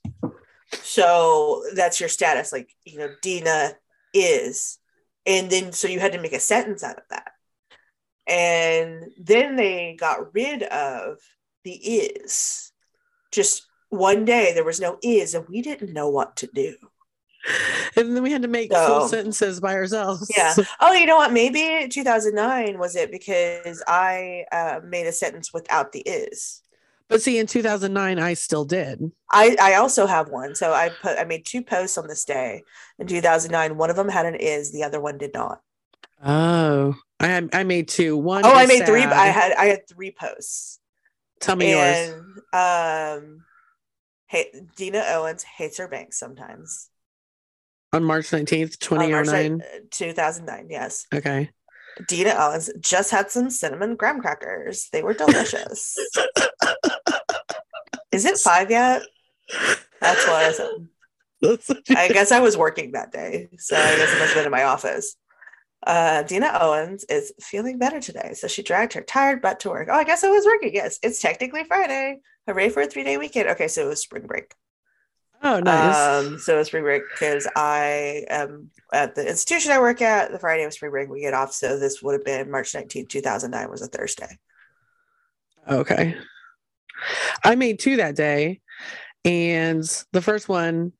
So that's your status. Like, you know, Dina is. And then, so you had to make a sentence out of that. And then they got rid of the is. Just one day there was no is and we didn't know what to do. And then we had to make so, full sentences by ourselves. Yeah. Oh, you know what? Maybe two thousand nine was it because I uh, made a sentence without the is. But see, in two thousand nine, I still did. I, I also have one. So I put I made two posts on this day in two thousand nine. One of them had an is, the other one did not. Oh, I I made two. One. Oh, I made sad. three. I had I had three posts. Tell me and, yours. Um, hey, Dina Owens hates her bank sometimes. On March nineteenth, twenty oh nine? March ninth, two thousand nine, yes. Okay. Dina Owens just had some cinnamon graham crackers. They were delicious. Is it five yet? That's what I said. I guess I was working that day, so I guess it must have been in my office. Uh, Dina Owens is feeling better today, so she dragged her tired butt to work. Oh, I guess I was working. Yes, it's technically Friday. Hooray for a three-day weekend. Okay, so it was spring break. Oh, nice. Um, so it was spring break because I am at the institution I work at. The Friday of spring break, we get off. So this would have been March nineteenth, two thousand nine was a Thursday. Okay. I made two that day. And the first one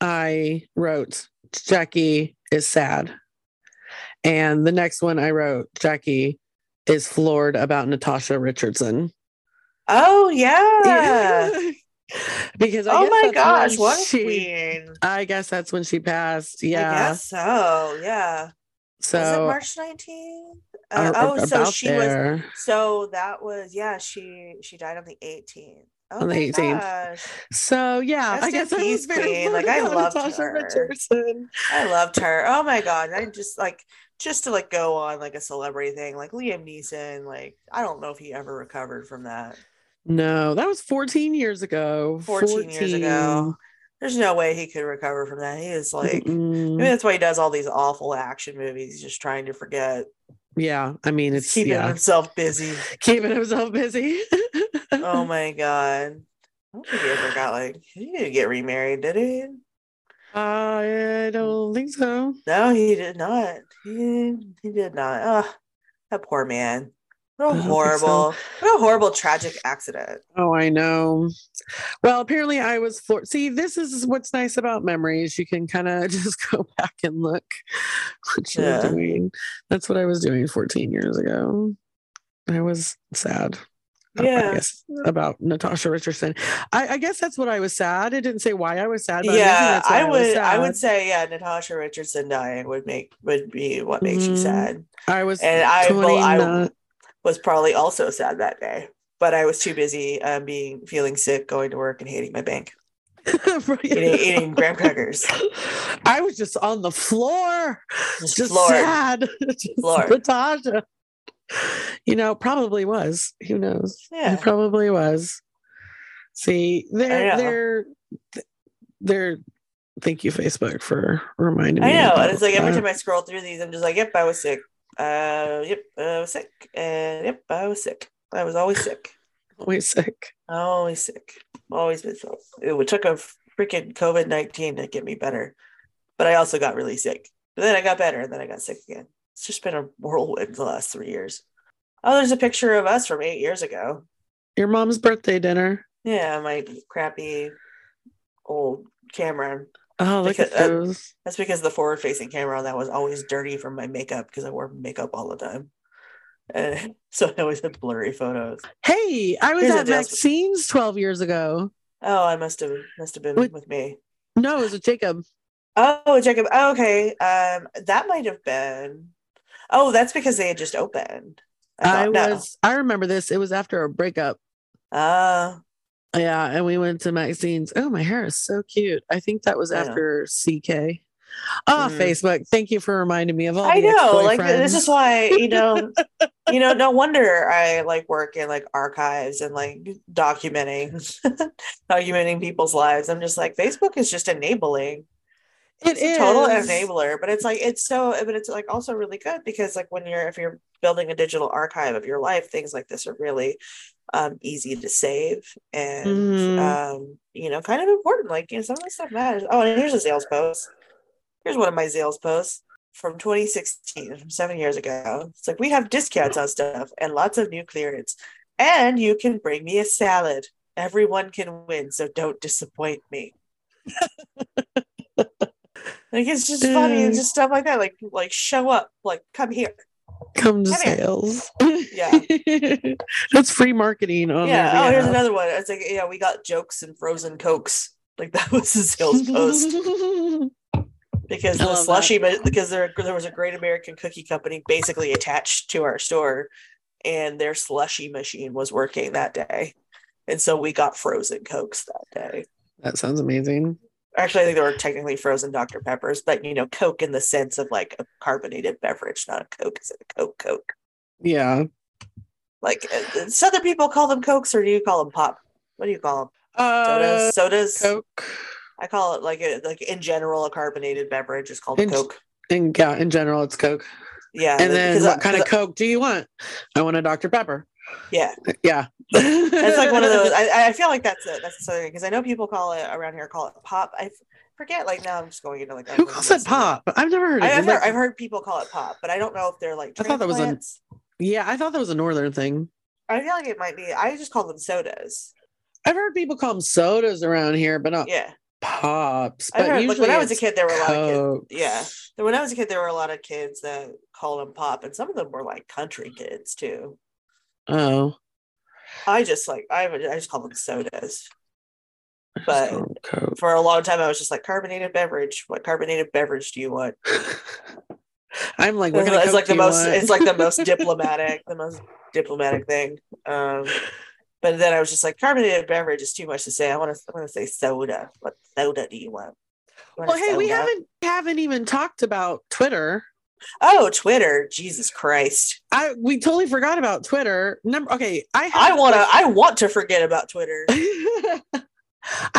I wrote, Jackie is sad. And the next one I wrote, Jackie is floored about Natasha Richardson. Oh, yeah. Yeah. Because I oh my gosh, what she, queen! I guess that's when she passed. Yeah, I guess so. Yeah. So was it March nineteenth? Uh, oh, so she there. was. So that was yeah. She she died on the eighteenth. Oh on the eighteenth. Gosh. So yeah, I guess I was very like I loved Natasha her. Richardson. I loved her. Oh my god! I just like just to like go on like a celebrity thing like Liam Neeson. Like I don't know if he ever recovered from that. No, that was fourteen years ago. fourteen, fourteen years ago. There's no way he could recover from that. He is like, Mm-mm. I mean, that's why he does all these awful action movies, just trying to forget. Yeah. I mean, it's keeping yeah. himself busy. Keeping himself busy. Oh my God. I don't think he ever got like, he didn't get remarried, did he? Uh, I don't think so. No, he did not. He, he did not. Oh, that poor man. What a horrible, so. What a horrible, tragic accident. Oh, I know. Well, apparently I was floored. See, this is what's nice about memories. You can kind of just go back and look what you're yeah. doing. That's what I was doing fourteen years ago. I was sad. Yeah. I guess, about Natasha Richardson. I, I guess that's what I was sad. It didn't say why I was sad. But yeah, I, I would I, I would say, yeah, Natasha Richardson dying would make would be what makes mm-hmm. you sad. I was and I well, I was probably also sad that day, but I was too busy um, being feeling sick, going to work, and hating my bank. eating, eating graham crackers. I was just on the floor, just, just sad. Just Natasha, you know, probably was. Who knows? Yeah, he probably was. See, they're they're they're. Thank you, Facebook, for reminding me. I know, and it's like that. Every time I scroll through these, I'm just like, yep, I was sick. Uh, yep, I was sick, and yep, I was sick. I was always sick. Always sick. Always sick. Always been sick. It took a freaking COVID nineteen to get me better, but I also got really sick. But then I got better, and then I got sick again. It's just been a whirlwind the last three years. Oh, there's a picture of us from eight years ago. Your mom's birthday dinner. Yeah, my crappy old camera. Oh, look because, at those. Uh, that's because the forward-facing camera on that was always dirty from my makeup because I wore makeup all the time. And so I always had blurry photos. Hey, I was Here's at Maxine's twelve years ago. Oh, I must have must have been with, with me. No, it was with Jacob. Oh, Jacob. Oh, okay. Um, that might have been. Oh, that's because they had just opened. I, I was. No. I remember this. It was after a breakup. Oh. Uh, Yeah, and we went to Maxine's. Oh, my hair is so cute. I think that was after C K. Oh, mm. Facebook. Thank you for reminding me of all. I know, like this is why you know, you know, no wonder I like work in like archives and like documenting, documenting people's lives. I'm just like Facebook is just enabling. It's it is a total enabler, but it's like it's so, but it's like also really good because like when you're if you're building a digital archive of your life, things like this are really. Um, easy to save and mm-hmm. um, you know, kind of important. Like, you know, some of that stuff matters. Oh, and here's a Zales post. Here's one of my Zales posts from twenty sixteen, from seven years ago. It's like we have discounts on stuff and lots of new clearance. And you can bring me a salad. Everyone can win, so don't disappoint me. Like it's just funny and just stuff like that. Like, like show up. Like, come here. Come to Zales. Yeah. That's free marketing. On yeah. Their oh, here's another one. It's like, yeah, we got jokes and frozen Cokes. Like that was the Zales post. Because the slushy, that. because there, there was a Great American Cookie Company basically attached to our store and their slushy machine was working that day. And so we got frozen Cokes that day. That sounds amazing. Actually, I think they were technically frozen Doctor Peppers, but, you know, Coke in the sense of like a carbonated beverage, not a Coke. Is it a Coke Coke? Yeah. Like, uh, Southern people call them Cokes, or do you call them pop? What do you call them? Uh, sodas? Sodas? Coke. I call it like, a, like in general, a carbonated beverage is called in, a Coke. In, yeah, in general, it's Coke. Yeah. And then what kind of Coke do you want? I want a Doctor Pepper. Yeah. Yeah. It's like one of those. I, I feel like that's it. That's the thing, because I know people call it around here, call it pop. I forget. Like now, I'm just going into like. Who calls it pop? I've never heard. I, I've, heard, I've heard people call it pop, but I don't know if they're like. I thought that was a. Yeah, I thought that was a northern thing. I feel like it might be. I just call them sodas. I've heard people call them sodas around here, but not. Yeah. Pops. But I heard, usually like, when I was a kid, there were a lot Coke. of kids. Yeah. When I was a kid, there were a lot of kids that called them pop, and some of them were like country kids too. Oh, I just like I I just call them sodas, but for a long time I was just like carbonated beverage. What carbonated beverage do you want? I'm like, what it's like the most. Want? It's like the most diplomatic, the most diplomatic thing. Um, but then I was just like, carbonated beverage is too much to say. I want to. I want to say soda. What soda do you want? You want well, hey, soda? we haven't haven't even talked about Twitter. Oh, Twitter! Jesus Christ! I we totally forgot about Twitter. Number okay, I I want to I want to forget about Twitter. I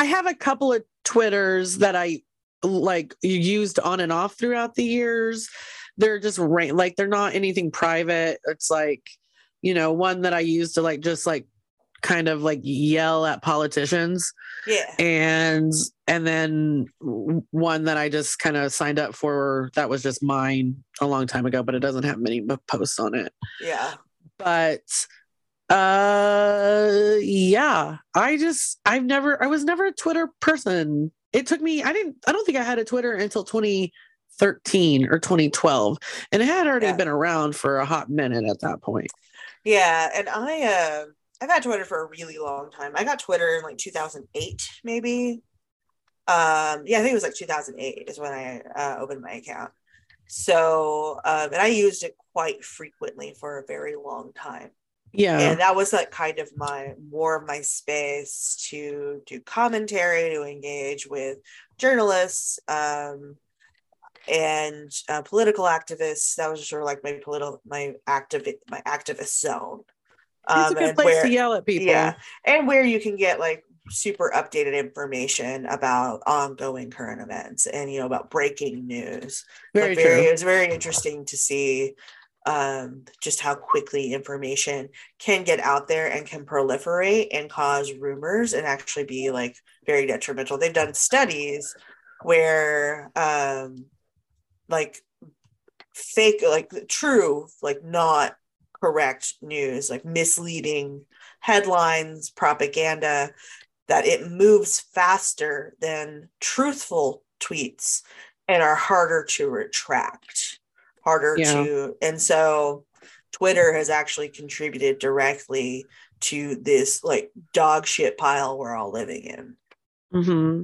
have a couple of Twitters that I like used on and off throughout the years. They're just like they're not anything private. It's like you know one that I used to like just like kind of like yell at politicians. Yeah, and and then one that I just kind of signed up for that was just mine a long time ago, but it doesn't have many posts on it. Yeah, but uh, yeah, I just I've never I was never a Twitter person. It took me I didn't I don't think I had a Twitter until twenty thirteen or twenty twelve, and it had already yeah. been around for a hot minute at that point. Yeah, and I. Uh... I've had Twitter for a really long time. I got Twitter in like two thousand eight, maybe. Um, yeah, I think it was like two thousand eight is when I uh, opened my account. So, um, and I used it quite frequently for a very long time. Yeah. And that was like kind of my, more of my space to do commentary, to engage with journalists um, and uh, political activists. That was sort of like my political, my activist, my activist zone. It's um, a good place where, to yell at people. Yeah, and where you can get like super updated information about ongoing current events and, you know, about breaking news. Very, like, very true. It was very interesting to see um, just how quickly information can get out there and can proliferate and cause rumors and actually be like very detrimental. They've done studies where um, like fake, like true, like not correct news, like misleading headlines, propaganda, that it moves faster than truthful tweets and are harder to retract, harder yeah. to. And so Twitter has actually contributed directly to this like dog shit pile we're all living in. Mm-hmm.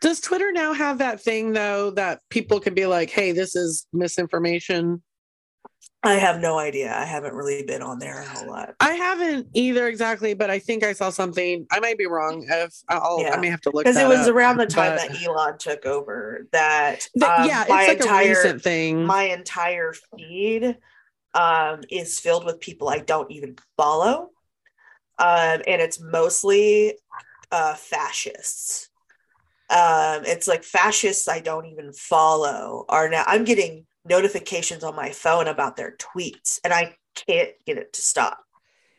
Does Twitter now have that thing though, that people can be like, hey, this is misinformation? I have no idea. I haven't really been on there a whole lot. I haven't either exactly, but I think I saw something. I might be wrong. If I'll, yeah. I may have to look because it was up, around the time but... that Elon took over. That the, um, yeah, it's my like entire, a recent thing. My entire feed um, is filled with people I don't even follow, um, and it's mostly uh, fascists. Um, it's like fascists I don't even follow are now. I'm getting notifications on my phone about their tweets and I can't get it to stop.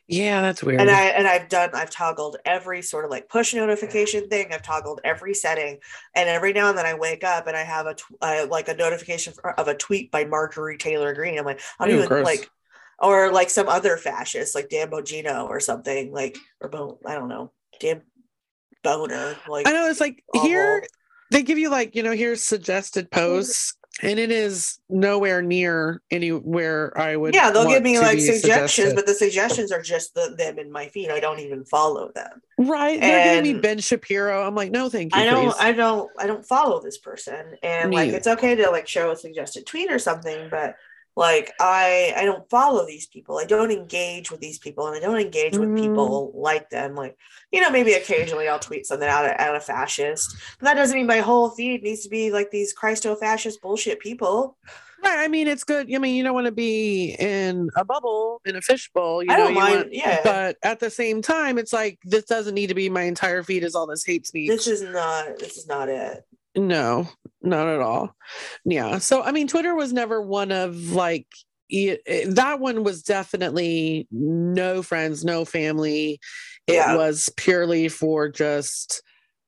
Yeah, that's weird. And I and I've done I've toggled every sort of like push notification thing. I've toggled every setting, and every now and then I wake up and I have a tw- uh, like a notification for, of a tweet by Marjorie Taylor Greene. I'm like, I don't Ew, even gross. like, or like some other fascist like Dan Bongino or something like or Bo- I don't know Dan Boner. Like I know it's like awful. Here they give you like you know here's suggested posts. And it is nowhere near anywhere I would. Yeah, they'll want give me like suggestions, suggested. But the suggestions are just the, them in my feed. I don't even follow them. Right? And they're giving me Ben Shapiro. I'm like, no, thank you. I don't, please. I don't, I don't follow this person. And me. Like, it's okay to like show a suggested tweet or something, but Like, I, I don't follow these people. I don't engage with these people, and I don't engage with people mm. like them. Like, you know, maybe occasionally I'll tweet something out at, at a fascist, but that doesn't mean my whole feed needs to be like these Christo-fascist bullshit people. I mean, it's good. I mean, you don't want to be in a bubble, in a fishbowl. You I know, don't you mind. Want, yeah. But at the same time, it's like, this doesn't need to be my entire feed is all this hate speech. This is not, this is not it. No, not at all. Yeah. So, I mean, Twitter was never one of like, it, it, that one was definitely no friends, no family. It yeah. was purely for just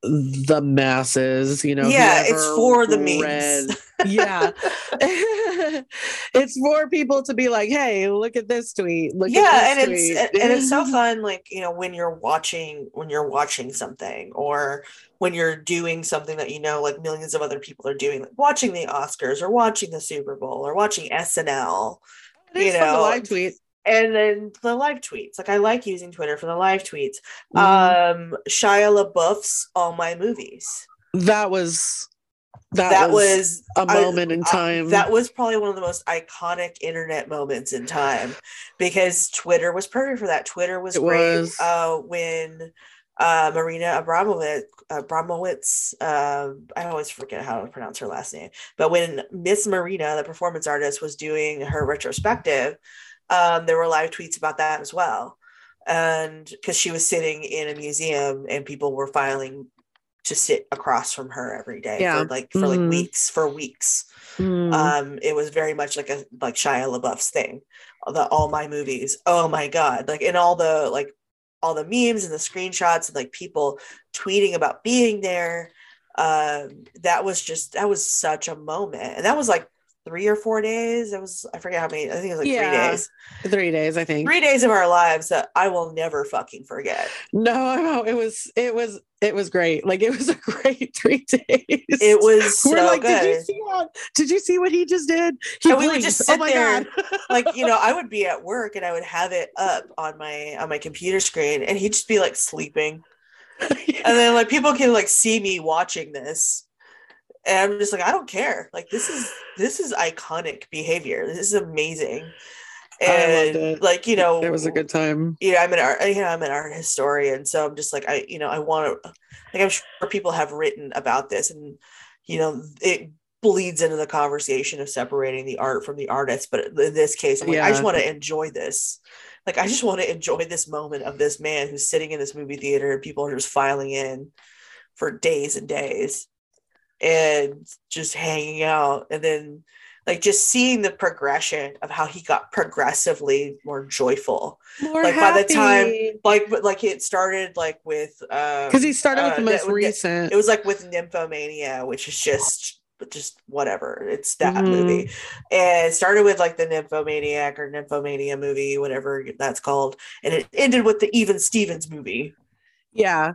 the masses, you know. Yeah, it's for the memes. Yeah. It's for people to be like, hey, look at this tweet. Look yeah, at this and tweet. It's and it's so fun, like, you know, when you're watching when you're watching something, or when you're doing something that, you know, like millions of other people are doing, like watching the Oscars or watching the Super Bowl or watching S N L. It you know, the live tweet. And then the live tweets. Like, I like using Twitter for the live tweets. Mm-hmm. Um, Shia LaBeouf's All My Movies. That was that, that was, was a moment I, in time. I, that was probably one of the most iconic internet moments in time, because Twitter was perfect for that. Twitter was it great was. Uh, when uh, Marina Abramowitz, Abramowitz uh, I always forget how to pronounce her last name, but when Miss Marina, the performance artist, was doing her retrospective, Um, there were live tweets about that as well, and because she was sitting in a museum and people were filing to sit across from her every day, yeah. for like for mm. like weeks for weeks. Mm. Um, it was very much like a like Shia LaBeouf's thing, the All My Movies. Oh my God! Like, and all the like all the memes and the screenshots and like people tweeting about being there. Um, that was just that was such a moment, and that was like. Three or four days. It was, I forget how many. I think it was like yeah, three days. Three days, I think. Three days of our lives that I will never fucking forget. No, no, it was, it was, it was great. Like, it was a great three days. It was so We're like, good. Did you see that? Did you see what he just did? He and we would just sit oh there, like, you know, I would be at work and I would have it up on my on my computer screen, and he'd just be like sleeping, yeah. and then like people can like see me watching this. And I'm just like, I don't care. Like, this is this is iconic behavior. This is amazing. And I loved it. Like, you know, it was a good time. Yeah, you know, I'm an art. You know, I'm an art historian, so I'm just like, I, you know, I want to. Like, I'm sure people have written about this, and you know, it bleeds into the conversation of separating the art from the artist. But in this case, I'm like, yeah. I just want to enjoy this. Like, I just want to enjoy this moment of this man who's sitting in this movie theater, and people are just filing in for days and days. And just hanging out, and then like just seeing the progression of how he got progressively more joyful, more like happy. By the time like like it started like with um because he started with uh, the most with, recent it was like with Nymphomania, which is just just whatever, it's that mm-hmm. movie, and it started with like the Nymphomaniac or Nymphomania movie, whatever that's called, and it ended with the Even Stevens movie. Yeah.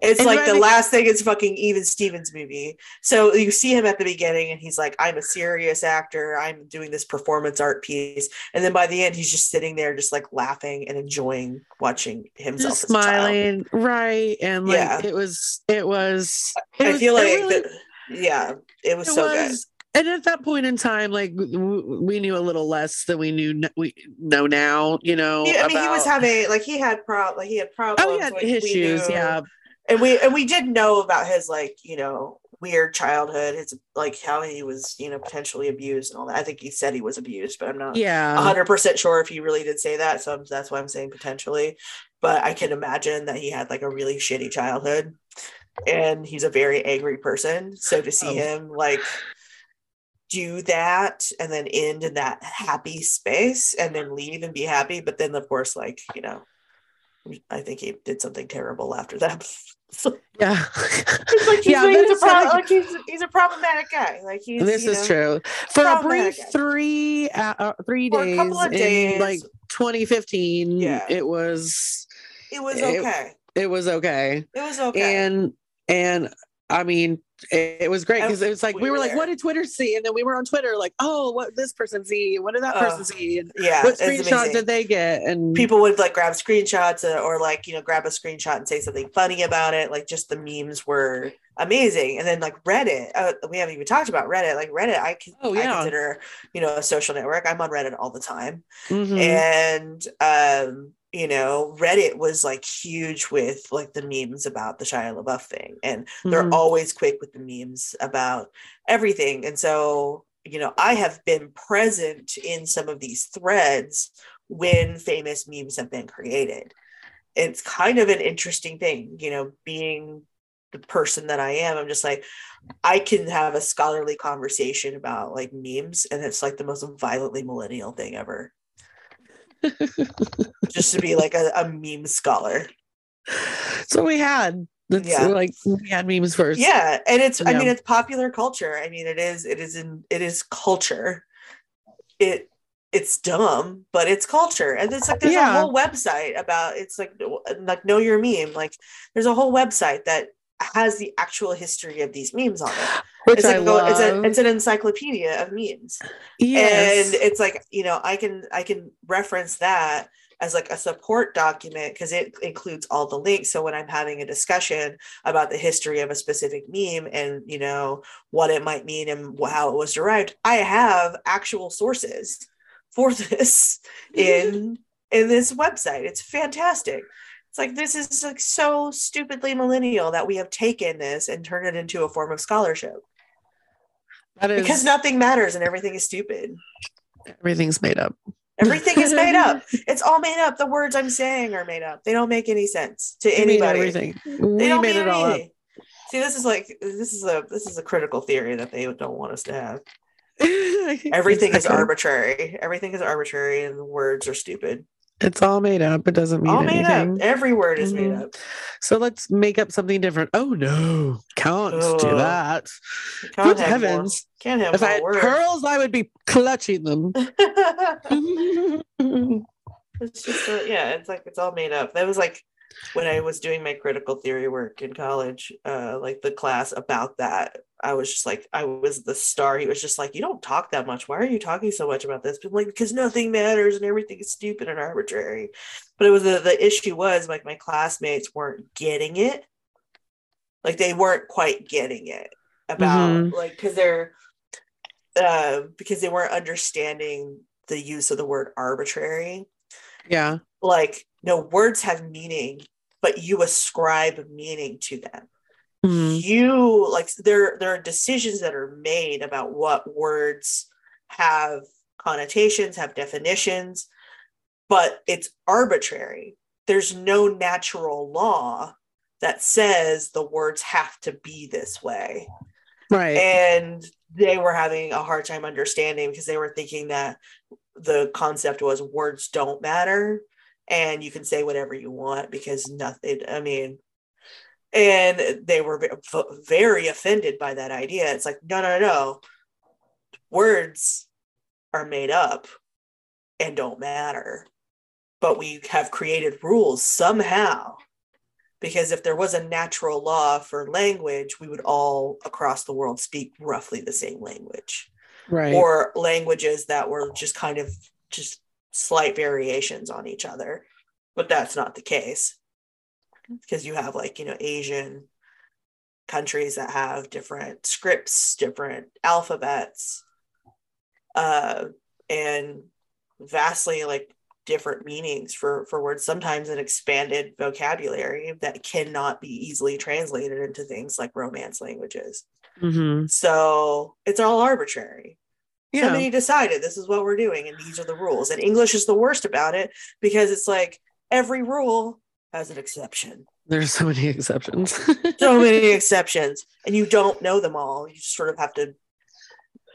It's and like the last thing is fucking Even Stevens movie. So you see him at the beginning and he's like, I'm a serious actor. I'm doing this performance art piece. And then by the end, he's just sitting there just like laughing and enjoying watching himself. Just smiling. Right. And like, yeah. it was, it was, it I was, feel like, really, the, yeah, it was it so was, good. And at that point in time, like we knew a little less than we knew. We know now, you know, yeah, I mean, about, he was having like, he had problems, like he had problems. Oh, he had like, issues. Yeah. And we and we did know about his like, you know, weird childhood. It's like how he was, you know, potentially abused and all that. I think he said he was abused, but I'm not yeah. one hundred percent sure if he really did say that. So I'm, that's why I'm saying potentially. But I can imagine that he had like a really shitty childhood, and he's a very angry person. So to see oh. him like do that and then end in that happy space and then leave and be happy. But then, of course, like, you know, I think he did something terrible after that. Yeah. It's like he's, yeah, like, he's, a pro- like, like he's, he's a problematic guy. Like he's, this is know, true. For a brief guy. three uh, three For days, a couple of days, in like twenty fifteen, yeah. it was it was okay. It, it was okay. It was okay. And and I mean it, it was great because it was like we, we were, were like, what did Twitter see? And then we were on Twitter like, oh, what did this person see? What did that uh, person see? And yeah, what screenshot did they get? And people would like grab screenshots or like, you know, grab a screenshot and say something funny about it. Like just the memes were amazing. And then like Reddit, uh, we haven't even talked about Reddit. Like Reddit, I, con- oh, yeah. I consider, you know, a social network. I'm on Reddit all the time. Mm-hmm. And, um, you know, Reddit was like huge with like the memes about the Shia LaBeouf thing. And they're mm-hmm. always quick with the memes about everything. And so, you know, I have been present in some of these threads when famous memes have been created. It's kind of an interesting thing, you know, being the person that I am. I'm just like, I can have a scholarly conversation about like memes, and it's like the most violently millennial thing ever. Just to be like a, a meme scholar. So we had that's yeah. like we had memes first. Yeah, and it's yeah. I mean, it's popular culture. I mean, it is it is in it is culture. It it's dumb, but it's culture. And it's like there's yeah. a whole website about it's like like know your meme. Like there's a whole website that has the actual history of these memes on it. Which it's, like I go, love. It's, a, it's an encyclopedia of memes. Yes. And it's like, you know, I can I can reference that as like a support document because it includes all the links. So when I'm having a discussion about the history of a specific meme and, you know, what it might mean and how it was derived, I have actual sources for this in in this website. It's fantastic. It's like, this is like so stupidly millennial that we have taken this and turned it into a form of scholarship. That is, because nothing matters and everything is stupid. Everything's made up. Everything is made up. It's all made up. The words I'm saying are made up. They don't make any sense to we anybody. Made everything. They don't made mean it all up. See, this is like this is a this is a critical theory that they don't want us to have. Everything is arbitrary. Everything is arbitrary, and the words are stupid. It's all made up. It doesn't mean all made anything. Up. Every word is mm-hmm. made up. So let's make up something different. Oh no, can't oh, do that. Can't Good have heavens! More, can't have if I had words. Pearls, I would be clutching them. It's just a, yeah. It's like it's all made up. That was like when I was doing my critical theory work in college. Uh, like the class about that, I was just like, I was the star. He was just like, you don't talk that much. Why are you talking so much about this? People like, because nothing matters and everything is stupid and arbitrary. But it was the, the issue was like my classmates weren't getting it. Like they weren't quite getting it about mm-hmm. like, cause they're, uh, because they weren't understanding the use of the word arbitrary. Yeah. Like no, words have meaning, but you ascribe meaning to them. Mm-hmm. You like there there are decisions that are made about what words have connotations, have definitions, but it's arbitrary. There's no natural law that says the words have to be this way, right? And they were having a hard time understanding because they were thinking that the concept was words don't matter and you can say whatever you want because nothing I mean and they were very offended by that idea. It's like, no, no, no. Words are made up and don't matter. But we have created rules somehow. Because if there was a natural law for language, we would all across the world speak roughly the same language. Right. Or languages that were just kind of just slight variations on each other. But that's not the case. Because you have like, you know, Asian countries that have different scripts, different alphabets, uh, and vastly like different meanings for, for words, sometimes an expanded vocabulary that cannot be easily translated into things like Romance languages. Mm-hmm. So it's all arbitrary. Yeah. Somebody decided this is what we're doing and these are the rules. And English is the worst about it because it's like every rule as an exception. There's so many exceptions. So many exceptions. And you don't know them all. You just sort of have to,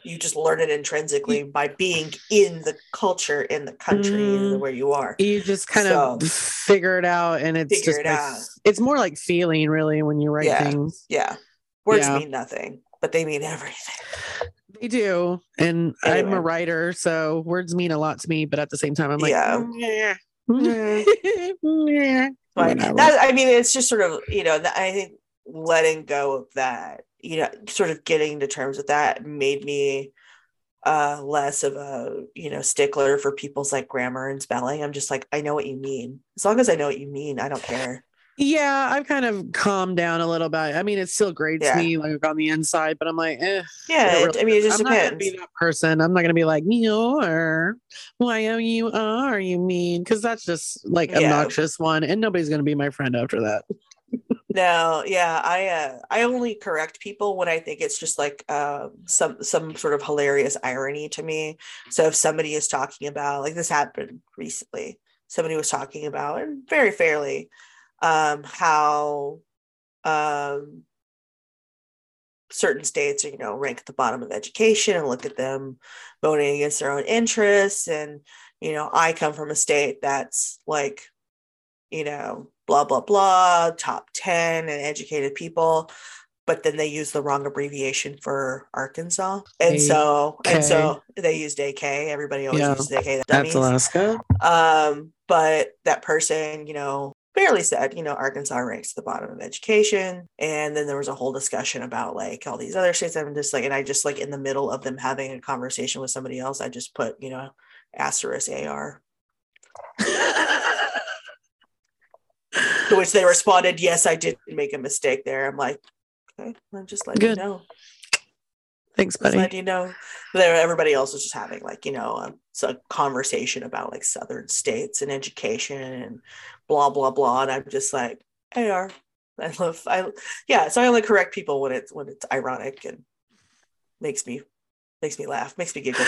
you just learn it intrinsically by being in the culture, in the country, mm, in where you are. You just kind so, of figure it out. And it's just, it like, out. It's more like feeling really when you write yeah, things. Yeah. Words yeah. mean nothing, but they mean everything. They do. And anyway. I'm a writer, so words mean a lot to me. But at the same time, I'm like, yeah. yeah. yeah. Like, that, I mean, it's just sort of, you know, the, I think letting go of that, you know, sort of getting to terms with that made me uh, less of a, you know, stickler for people's like grammar and spelling. I'm just like, I know what you mean. As long as I know what you mean, I don't care. Yeah, I've kind of calmed down a little bit. I mean, it still grates yeah. me like on the inside, but I'm like, eh. Yeah, really, I mean, it just I'm depends. I'm not going to be that person. I'm not going to be like, you're, Y O U R, you mean? Because that's just like yeah. obnoxious one, and nobody's going to be my friend after that. No, yeah, I uh, I only correct people when I think it's just like uh, some some sort of hilarious irony to me. So if somebody is talking about, like this happened recently, somebody was talking about, and very fairly, um how um certain states are, you know, rank at the bottom of education, and look at them voting against their own interests, and you know, I come from a state that's like, you know, blah blah blah, top ten and educated people, but then they use the wrong abbreviation for Arkansas, and A K. so and so they used A K. Everybody always yeah, uses A K. That that's Alaska. Um, but that person, you know, fairly said, you know, Arkansas ranks at the bottom of education. And then there was a whole discussion about like all these other states. I'm just like, and I just like in the middle of them having a conversation with somebody else, I just put, you know, asterisk A R. To which they responded, yes, I did make a mistake there. I'm like, okay, I'm just letting Good. you know. Thanks, buddy. Just let you know. Everybody else was just having like, you know, um, a conversation about like southern states and education and blah blah blah, and I'm just like, A R. I love, I yeah. So I only correct people when it's when it's ironic and makes me makes me laugh, makes me giggle.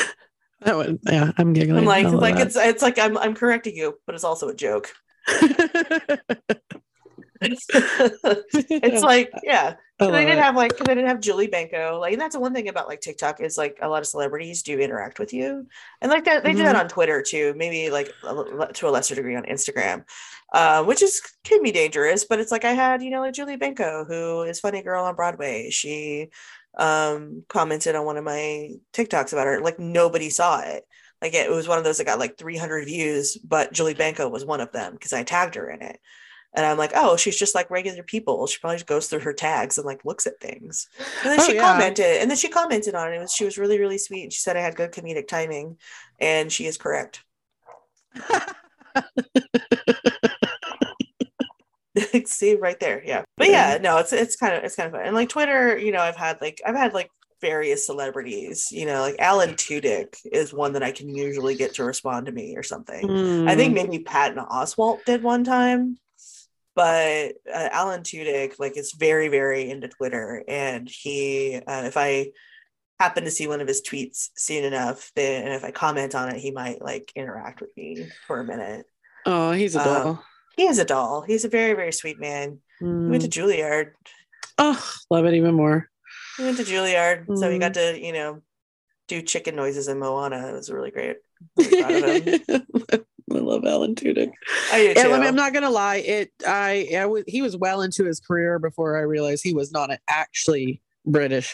That one, yeah, I'm giggling. I'm like, it's like that. it's it's like I'm I'm correcting you, but it's also a joke. It's like, yeah, because I didn't have like because I didn't have Julie Benko, like, and that's the one thing about like TikTok is like a lot of celebrities do interact with you, and like that they mm-hmm. do that on Twitter too, maybe like a, to a lesser degree on Instagram, uh, which is can be dangerous. But it's like I had, you know, like Julie Benko, who is Funny Girl on Broadway. She um commented on one of my TikToks about her. Like nobody saw it. Like it, it was one of those that got like three hundred views, but Julie Benko was one of them because I tagged her in it. And I'm like, oh, she's just like regular people. She probably just goes through her tags and like looks at things. And then oh, she yeah. commented, and then she commented on it. It was, she was really, really sweet. And she said I had good comedic timing, and she is correct. See right there, yeah. But yeah, no, it's it's kind of it's kind of fun. And like Twitter, you know, I've had like I've had like various celebrities, you know, like Alan Tudyk is one that I can usually get to respond to me or something. Mm. I think maybe Patton Oswalt did one time. But uh, Alan Tudyk, like, is very, very into Twitter. And he, uh, if I happen to see one of his tweets soon enough, then and if I comment on it, he might, like, interact with me for a minute. Oh, he's a doll. Um, he is a doll. He's a very, very sweet man. Mm. He went to Juilliard. Oh, love it even more. He went to Juilliard. Mm. So he got to, you know, do chicken noises in Moana. It was really great. Really proud of him. I love Alan Tudyk. I do too. And I'm not gonna lie, it I, I was he was well into his career before I realized he was not actually British.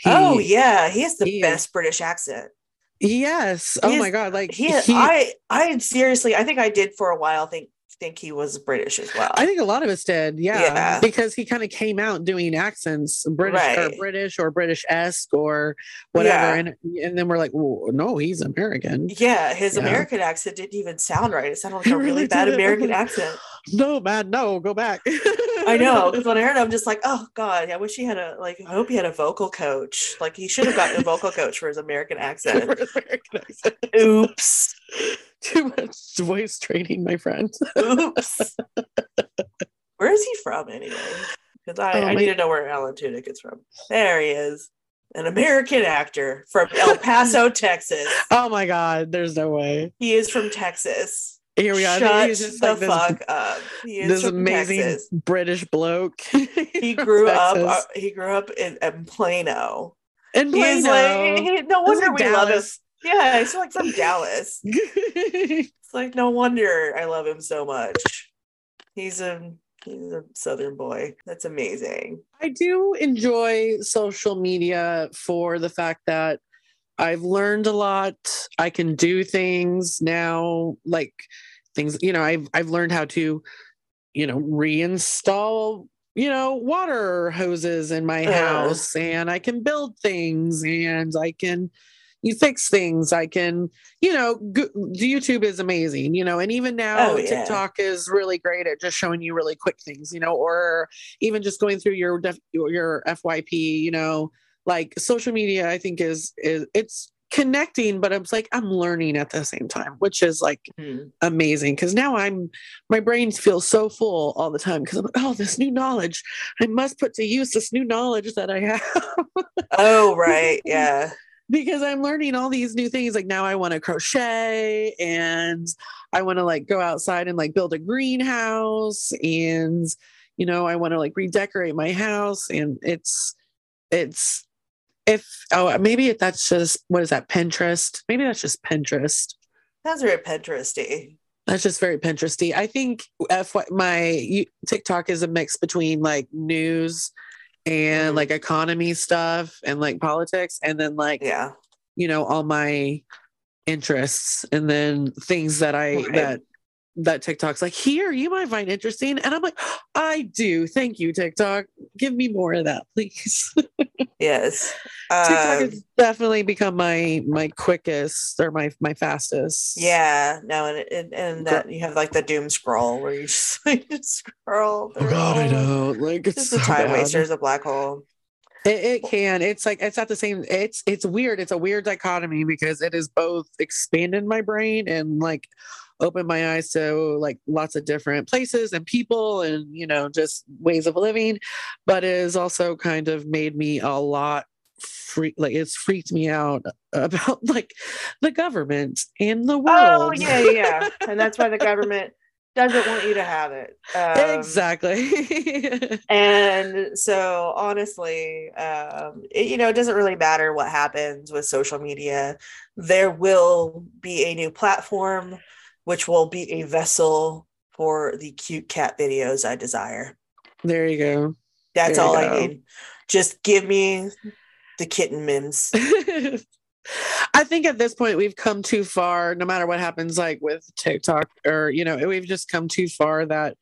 He, oh yeah, he has the he best is. British accent. Yes. He oh is, my god, like he, he I I seriously I think I did for a while think think he was British as well. I think a lot of us did, yeah. yeah. Because he kind of came out doing accents, British right. or British or British-esque or whatever. Yeah. And and then we're like, well, no, he's American. Yeah, his yeah. American accent didn't even sound right. It sounded like it a really, really bad didn't. American accent. No, man, no, go back. I know. Because when I heard it, I'm just like, oh God, I wish he had a like I hope he had a vocal coach. Like he should have gotten a vocal coach for his American accent. For his American accent. Oops. Too much voice training, my friend. Oops. Where is he from anyway? Because I, oh, I need to know where Alan Tudyk is from. There he is. An American actor from El Paso, Texas. Oh my God, there's no way. He is from Texas. Here we are. Shut He's just the like this, fuck up. He is this from amazing Texas. British bloke. He grew up uh, he grew up in, in Plano. In Plano. Like, he, no wonder we Dallas. love him. Yeah, it's like from Dallas. It's like no wonder I love him so much. He's a he's a Southern boy. That's amazing. I do enjoy social media for the fact that I've learned a lot. I can do things now, like things, you know, I've I've learned how to, you know, reinstall, you know, water hoses in my uh. house, and I can build things, and I can you fix things. I can, you know, go- YouTube is amazing, you know, and even now oh, yeah. TikTok is really great at just showing you really quick things, you know, or even just going through your, def- your F Y P, you know, like social media, I think is, is it's connecting, but it's like, I'm learning at the same time, which is like mm. amazing. Cause now I'm, my brain feels so full all the time. Cause I'm like, oh, this new knowledge, I must put to use this new knowledge that I have. Oh, right. Yeah. Because I'm learning all these new things. Like now I want to crochet and I want to like go outside and like build a greenhouse and, you know, I want to like redecorate my house. And it's, it's, if, oh, maybe that's just, what is that? Pinterest. Maybe that's just Pinterest. That's very Pinteresty. That's just very Pinteresty. I think F- my TikTok is a mix between like news and like economy stuff and like politics. And then like, yeah, you know, all my interests and then things that I, right. that, that TikTok's like, here, you might find interesting. And I'm like, I do. Thank you, TikTok. Give me more of that, please. Yes. Um, TikTok has definitely become my, my quickest or my, my fastest. Yeah. No. And, and, and that you have like the doom scroll where you just like just scroll. Oh God, I know. Like it's just so a time bad. Waster is a black hole. It, it can. It's like, it's not the same. It's, it's weird. It's a weird dichotomy because it is both expanded my brain and like, open my eyes to like lots of different places and people and, you know, just ways of living, but it has also kind of made me a lot free. Like it's freaked me out about like the government and the world. Oh yeah. Yeah. And that's why the government doesn't want you to have it. Um, exactly. And so honestly, um, it, you know, it doesn't really matter what happens with social media. There will be a new platform, which will be a vessel for the cute cat videos I desire. There you go. That's all I need. Just give me the kitten memes. I think at this point we've come too far, no matter what happens, like with TikTok or, you know, we've just come too far that,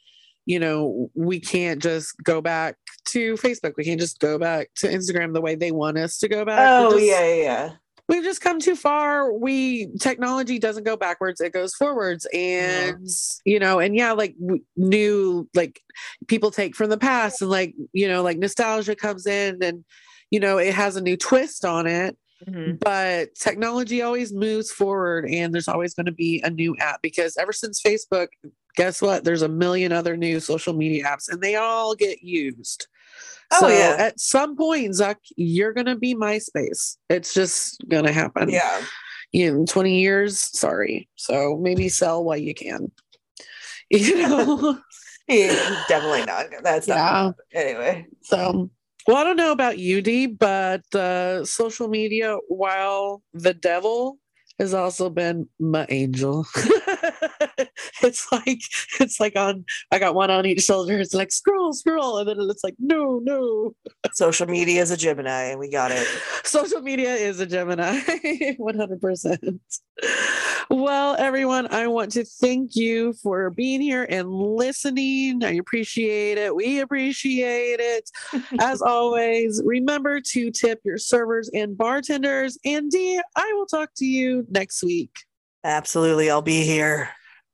you know, we can't just go back to Facebook. We can't just go back to Instagram the way they want us to go back. Oh, just- yeah, yeah. We've just come too far. We technology doesn't go backwards. It goes forwards. And, yeah. you know, and yeah, like w- new, like people take from the past and like, you know, like nostalgia comes in and, you know, it has a new twist on it, mm-hmm. but technology always moves forward and there's always going to be a new app because ever since Facebook, guess what? There's a million other new social media apps and they all get used. So oh, yeah. at some point, Zuck, you're going to be MySpace. It's just going to happen. Yeah. In twenty years, sorry. So maybe sell while you can. You know? Yeah, definitely not. That's yeah. not. Anyway. So, well, I don't know about you, Dee, but uh, social media, while the devil has also been my angel. It's like, it's like on, I got one on each shoulder. It's like, scroll, scroll. And then it's like, no, no. Social media is a Gemini and we got it. Social media is a Gemini. one hundred percent. Well, everyone, I want to thank you for being here and listening. I appreciate it. We appreciate it. As always, remember to tip your servers and bartenders. And Dee, I will talk to you next week. Absolutely. I'll be here.